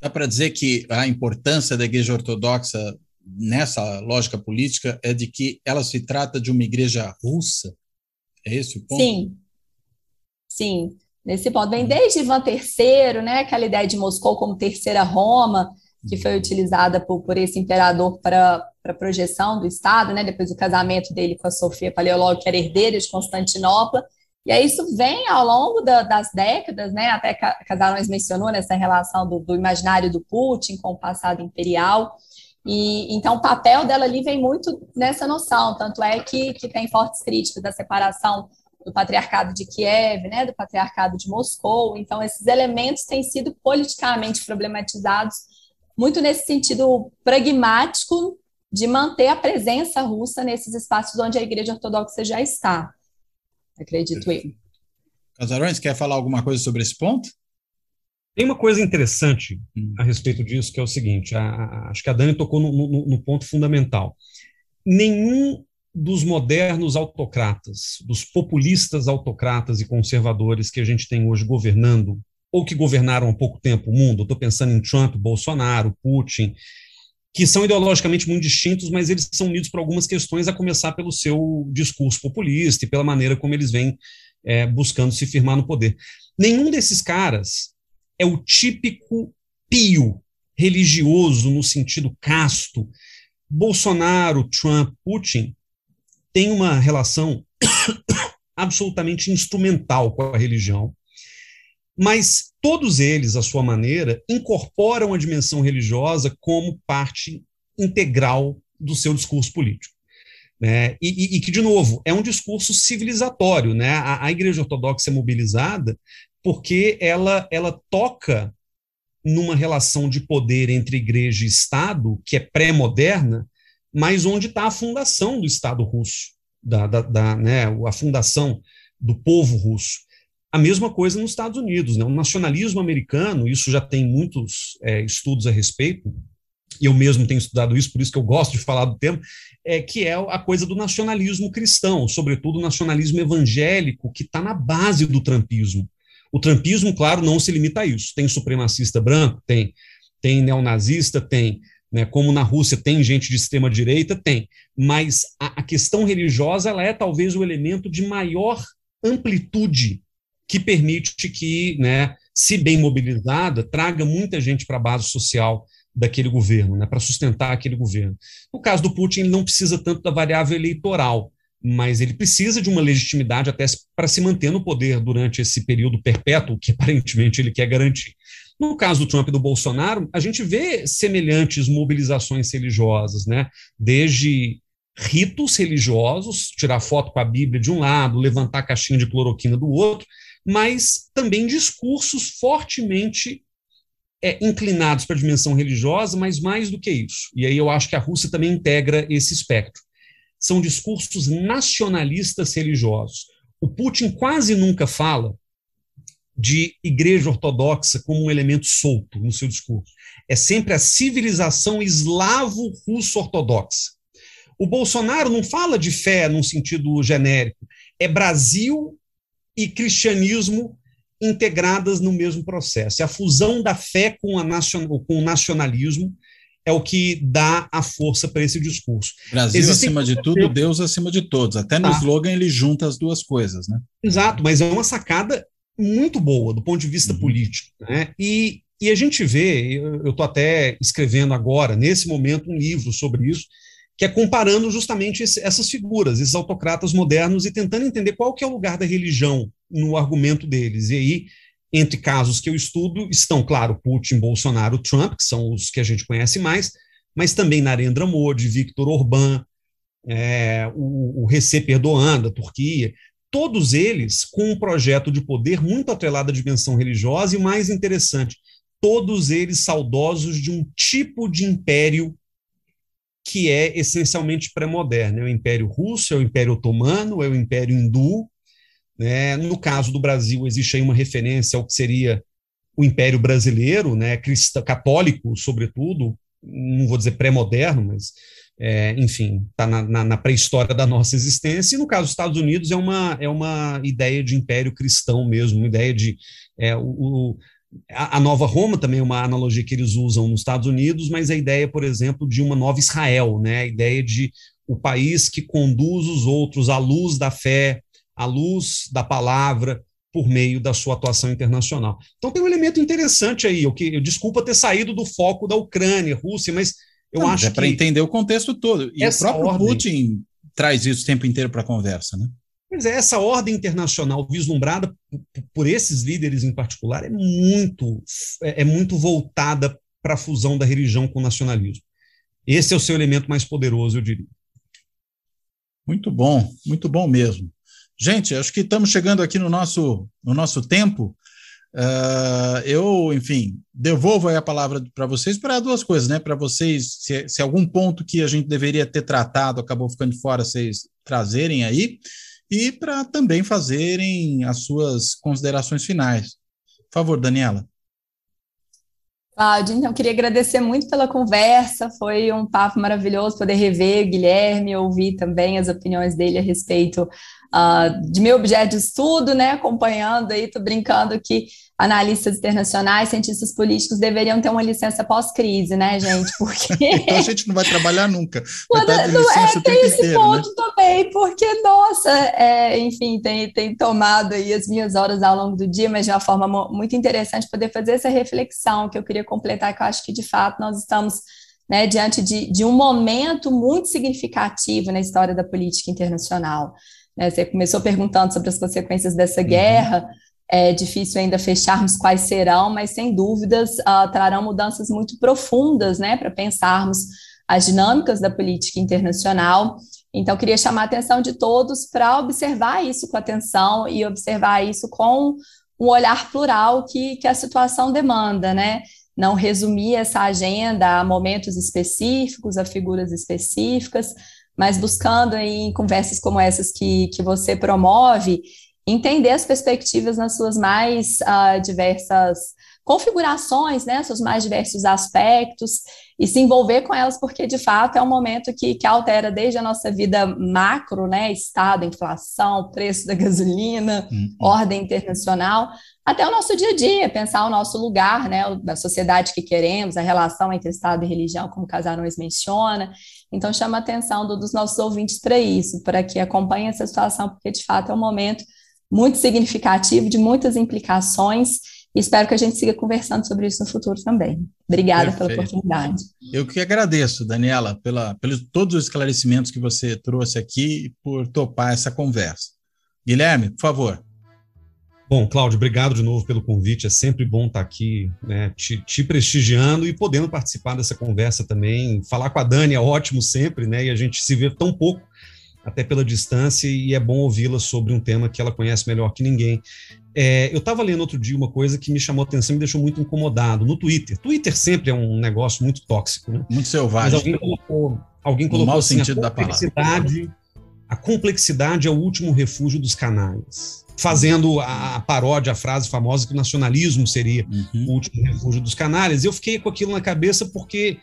Dá para dizer que a importância da Igreja Ortodoxa nessa lógica política é de que ela se trata de uma igreja russa? É esse o ponto? Sim. Nesse ponto, vem desde Ivan III, né, aquela ideia de Moscou como terceira Roma, que foi utilizada por esse imperador para a projeção do Estado, né, depois do casamento dele com a Sofia Paleológica, que era herdeira de Constantinopla. E aí isso vem ao longo das décadas, né? Até Casarões mencionou nessa relação do imaginário do Putin com o passado imperial, e então o papel dela ali vem muito nessa noção, tanto é que tem fortes críticas da separação do patriarcado de Kiev, né? Do patriarcado de Moscou, então esses elementos têm sido politicamente problematizados muito nesse sentido pragmático de manter a presença russa nesses espaços onde a Igreja Ortodoxa já está. Acredito eu. Casarões, quer falar alguma coisa sobre esse ponto? Tem uma coisa interessante a respeito disso, que é o seguinte, acho que a Dani tocou no ponto fundamental. Nenhum dos modernos autocratas, dos populistas autocratas e conservadores que a gente tem hoje governando, ou que governaram há pouco tempo o mundo, estou pensando em Trump, Bolsonaro, Putin, que são ideologicamente muito distintos, mas eles são unidos por algumas questões, a começar pelo seu discurso populista e pela maneira como eles vêm buscando se firmar no poder. Nenhum desses caras é o típico pio religioso no sentido casto. Bolsonaro, Trump, Putin têm uma relação absolutamente instrumental com a religião, mas todos eles, à sua maneira, incorporam a dimensão religiosa como parte integral do seu discurso político. Né? E que, de novo, é um discurso civilizatório. Né? A Igreja Ortodoxa é mobilizada porque ela toca numa relação de poder entre igreja e Estado, que é pré-moderna, mas onde está a fundação do Estado russo, né? A fundação do povo russo. A mesma coisa nos Estados Unidos, né? O nacionalismo americano, isso já tem muitos estudos a respeito, e eu mesmo tenho estudado isso, por isso que eu gosto de falar do tema, que é a coisa do nacionalismo cristão, sobretudo o nacionalismo evangélico, que está na base do trumpismo. O trumpismo, claro, não se limita a isso. Tem supremacista branco, tem neonazista, tem, né, como na Rússia tem gente de extrema-direita, tem. Mas a questão religiosa ela é talvez o elemento de maior amplitude que permite que, né, se bem mobilizada, traga muita gente para a base social daquele governo, né, para sustentar aquele governo. No caso do Putin, ele não precisa tanto da variável eleitoral, mas ele precisa de uma legitimidade até para se manter no poder durante esse período perpétuo que aparentemente ele quer garantir. No caso do Trump e do Bolsonaro, a gente vê semelhantes mobilizações religiosas, né? Desde ritos religiosos, tirar foto com a Bíblia de um lado, levantar a caixinha de cloroquina do outro, mas também discursos fortemente inclinados para a dimensão religiosa, mas mais do que isso. E aí eu acho que a Rússia também integra esse espectro. São discursos nacionalistas religiosos. O Putin quase nunca fala de igreja ortodoxa como um elemento solto no seu discurso. É sempre a civilização eslavo-russo-ortodoxa. O Bolsonaro não fala de fé num sentido genérico. É Brasil e cristianismo integradas no mesmo processo. É a fusão da fé com o nacionalismo é o que dá a força para esse discurso. Brasil acima de tudo, Deus acima de todos. Até no slogan ele junta as duas coisas, né? Exato, mas é uma sacada muito boa do ponto de vista político, né? E a gente vê, eu estou até escrevendo agora, nesse momento, um livro sobre isso, que é comparando justamente essas figuras, esses autocratas modernos, e tentando entender qual que é o lugar da religião no argumento deles. E aí, entre casos que eu estudo, estão, claro, Putin, Bolsonaro, Trump, que são os que a gente conhece mais, mas também Narendra Modi, Viktor Orbán, o Recep Erdogan, da Turquia, todos eles com um projeto de poder muito atrelado à dimensão religiosa e, mais interessante, todos eles saudosos de um tipo de império que é essencialmente pré-moderno. É o Império Russo, é o Império Otomano, é o Império Hindu. Né? No caso do Brasil, existe aí uma referência ao que seria o Império Brasileiro, né? Católico, sobretudo, não vou dizer pré-moderno, mas, enfim, está na pré-história da nossa existência. E no caso dos Estados Unidos, é uma ideia de império cristão mesmo, uma ideia de... A Nova Roma também é uma analogia que eles usam nos Estados Unidos, mas a ideia, por exemplo, de uma nova Israel, né? A ideia de o país que conduz os outros à luz da fé, à luz da palavra, por meio da sua atuação internacional. Então tem um elemento interessante aí, eu desculpa ter saído do foco da Ucrânia, Rússia, mas acho que... É para entender o contexto todo, e o próprio ordem... Putin traz isso o tempo inteiro para a conversa, né? Pois é, essa ordem internacional vislumbrada por esses líderes em particular é muito voltada para a fusão da religião com o nacionalismo. Esse é o seu elemento mais poderoso, eu diria. Muito bom mesmo. Gente, acho que estamos chegando aqui no nosso tempo. Enfim, devolvo aí a palavra para vocês para duas coisas, né? Para vocês, se algum ponto que a gente deveria ter tratado acabou ficando de fora, vocês trazerem aí. E para também fazerem as suas considerações finais. Por favor, Daniela. Cláudio, então, queria agradecer muito pela conversa, foi um papo maravilhoso poder rever o Guilherme, ouvir também as opiniões dele a respeito de meu objeto de estudo, né? Acompanhando aí, tô brincando que analistas internacionais, cientistas políticos deveriam ter uma licença pós-crise, né, gente? Porque então a gente não vai trabalhar nunca. Tem esse ponto, né? Também, porque, nossa, enfim, tem tomado aí as minhas horas ao longo do dia, mas de uma forma muito interessante poder fazer essa reflexão que eu queria completar, que eu acho que, de fato, nós estamos, né, diante de um momento muito significativo na história da política internacional. Né? Você começou perguntando sobre as consequências dessa guerra. É difícil ainda fecharmos quais serão, mas sem dúvidas trarão mudanças muito profundas, né, para pensarmos as dinâmicas da política internacional. Então, queria chamar a atenção de todos para observar isso com atenção e observar isso com um olhar plural que a situação demanda, né? Não resumir essa agenda a momentos específicos, a figuras específicas, mas buscando aí, em conversas como essas que você promove, entender as perspectivas nas suas mais diversas configurações, né, seus mais diversos aspectos, e se envolver com elas, porque, de fato, é um momento que altera desde a nossa vida macro, né, Estado, inflação, preço da gasolina, ordem internacional, até o nosso dia a dia, pensar o nosso lugar, né, a sociedade que queremos, a relação entre Estado e religião, como Casarões menciona. Então, chama a atenção dos nossos ouvintes para isso, para que acompanhem essa situação, porque, de fato, é um momento muito significativo, de muitas implicações, e espero que a gente siga conversando sobre isso no futuro também. Obrigada pela oportunidade. Eu que agradeço, Daniela, pelos todos os esclarecimentos que você trouxe aqui e por topar essa conversa. Guilherme, por favor. Bom, Cláudio, obrigado de novo pelo convite, é sempre bom estar aqui, né, te prestigiando e podendo participar dessa conversa também. Falar com a Dani é ótimo sempre, né, e a gente se vê tão pouco, até pela distância, e é bom ouvi-la sobre um tema que ela conhece melhor que ninguém. Eu estava lendo outro dia uma coisa que me chamou a atenção e me deixou muito incomodado, no Twitter. Twitter sempre é um negócio muito tóxico, né? Muito selvagem. Mas alguém colocou no mau sentido da palavra. A complexidade é o último refúgio dos canalhas. Fazendo a paródia, a frase famosa que o nacionalismo seria o último refúgio dos canalhas. Eu fiquei com aquilo na cabeça porque,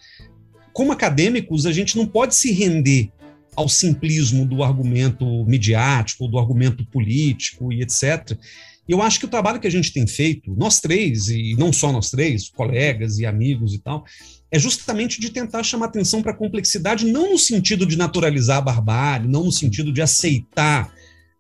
como acadêmicos, a gente não pode se render ao simplismo do argumento midiático, do argumento político e etc. Eu acho que o trabalho que a gente tem feito, nós três, e não só nós três, colegas e amigos e tal, é justamente de tentar chamar atenção para a complexidade, não no sentido de naturalizar a barbárie, não no sentido de aceitar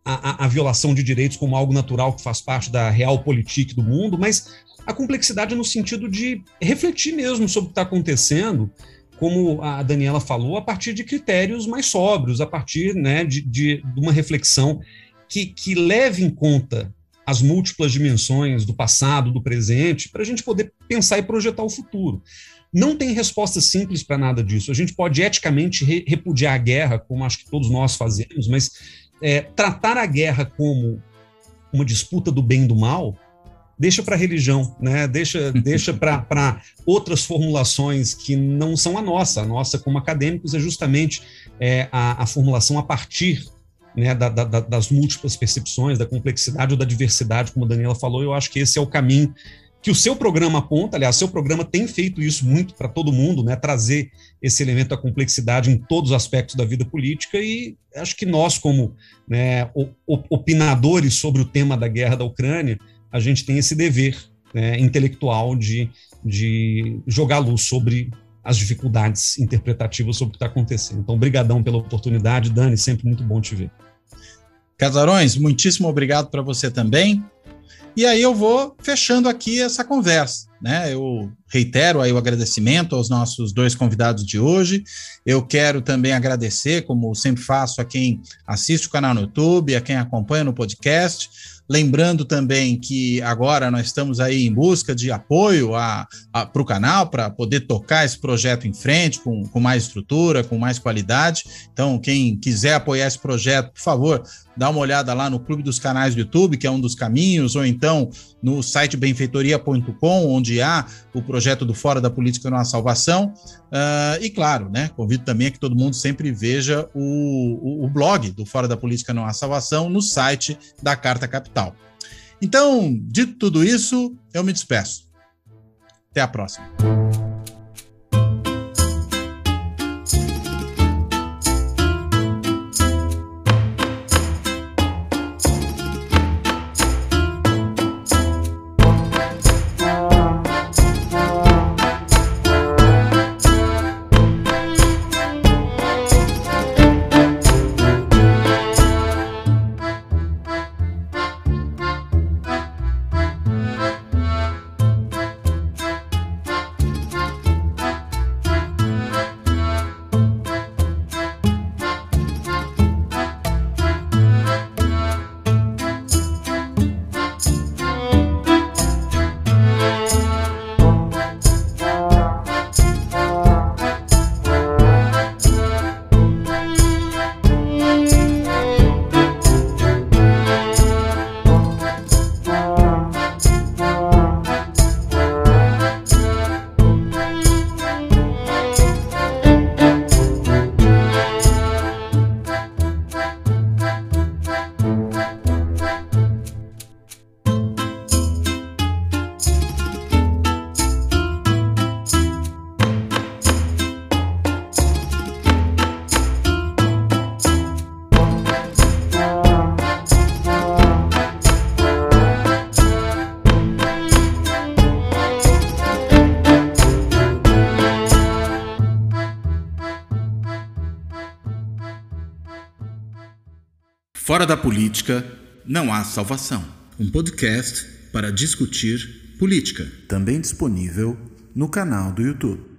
a violação de direitos como algo natural que faz parte da realpolitik do mundo, mas a complexidade no sentido de refletir mesmo sobre o que está acontecendo, como a Daniela falou, a partir de critérios mais sóbrios, a partir, né, de uma reflexão que leve em conta as múltiplas dimensões do passado, do presente, para a gente poder pensar e projetar o futuro. Não tem resposta simples para nada disso. A gente pode eticamente repudiar a guerra, como acho que todos nós fazemos, mas tratar a guerra como uma disputa do bem e do mal, deixa para a religião, né? deixa para outras formulações que não são a nossa. A nossa, como acadêmicos, é justamente a formulação a partir, né, das múltiplas percepções, da complexidade ou da diversidade, como a Daniela falou. Eu acho que esse é o caminho que o seu programa aponta. Aliás, seu programa tem feito isso muito para todo mundo, né? Trazer esse elemento da complexidade em todos os aspectos da vida política, e acho que nós, como, né, opinadores sobre o tema da guerra da Ucrânia, a gente tem esse dever, né, intelectual de jogar luz sobre as dificuldades interpretativas sobre o que está acontecendo. Então, brigadão pela oportunidade, Dani, sempre muito bom te ver. Casarões, muitíssimo obrigado para você também. E aí eu vou fechando aqui essa conversa, né? Eu reitero aí o agradecimento aos nossos dois convidados de hoje. Eu quero também agradecer, como sempre faço, a quem assiste o canal no YouTube, a quem acompanha no podcast. Lembrando também que agora nós estamos aí em busca de apoio para o canal, para poder tocar esse projeto em frente com mais estrutura, com mais qualidade. Então, quem quiser apoiar esse projeto, por favor, dá uma olhada lá no Clube dos Canais do YouTube, que é um dos caminhos, ou então no site benfeitoria.com, onde há o projeto do Fora da Política Não Há Salvação. E claro, né, convido também a que todo mundo sempre veja o blog do Fora da Política Não Há Salvação no site da Carta Capital. Então, dito tudo isso, eu me despeço. Até a próxima. Fora da política, não há salvação. Um podcast para discutir política. Também disponível no canal do YouTube.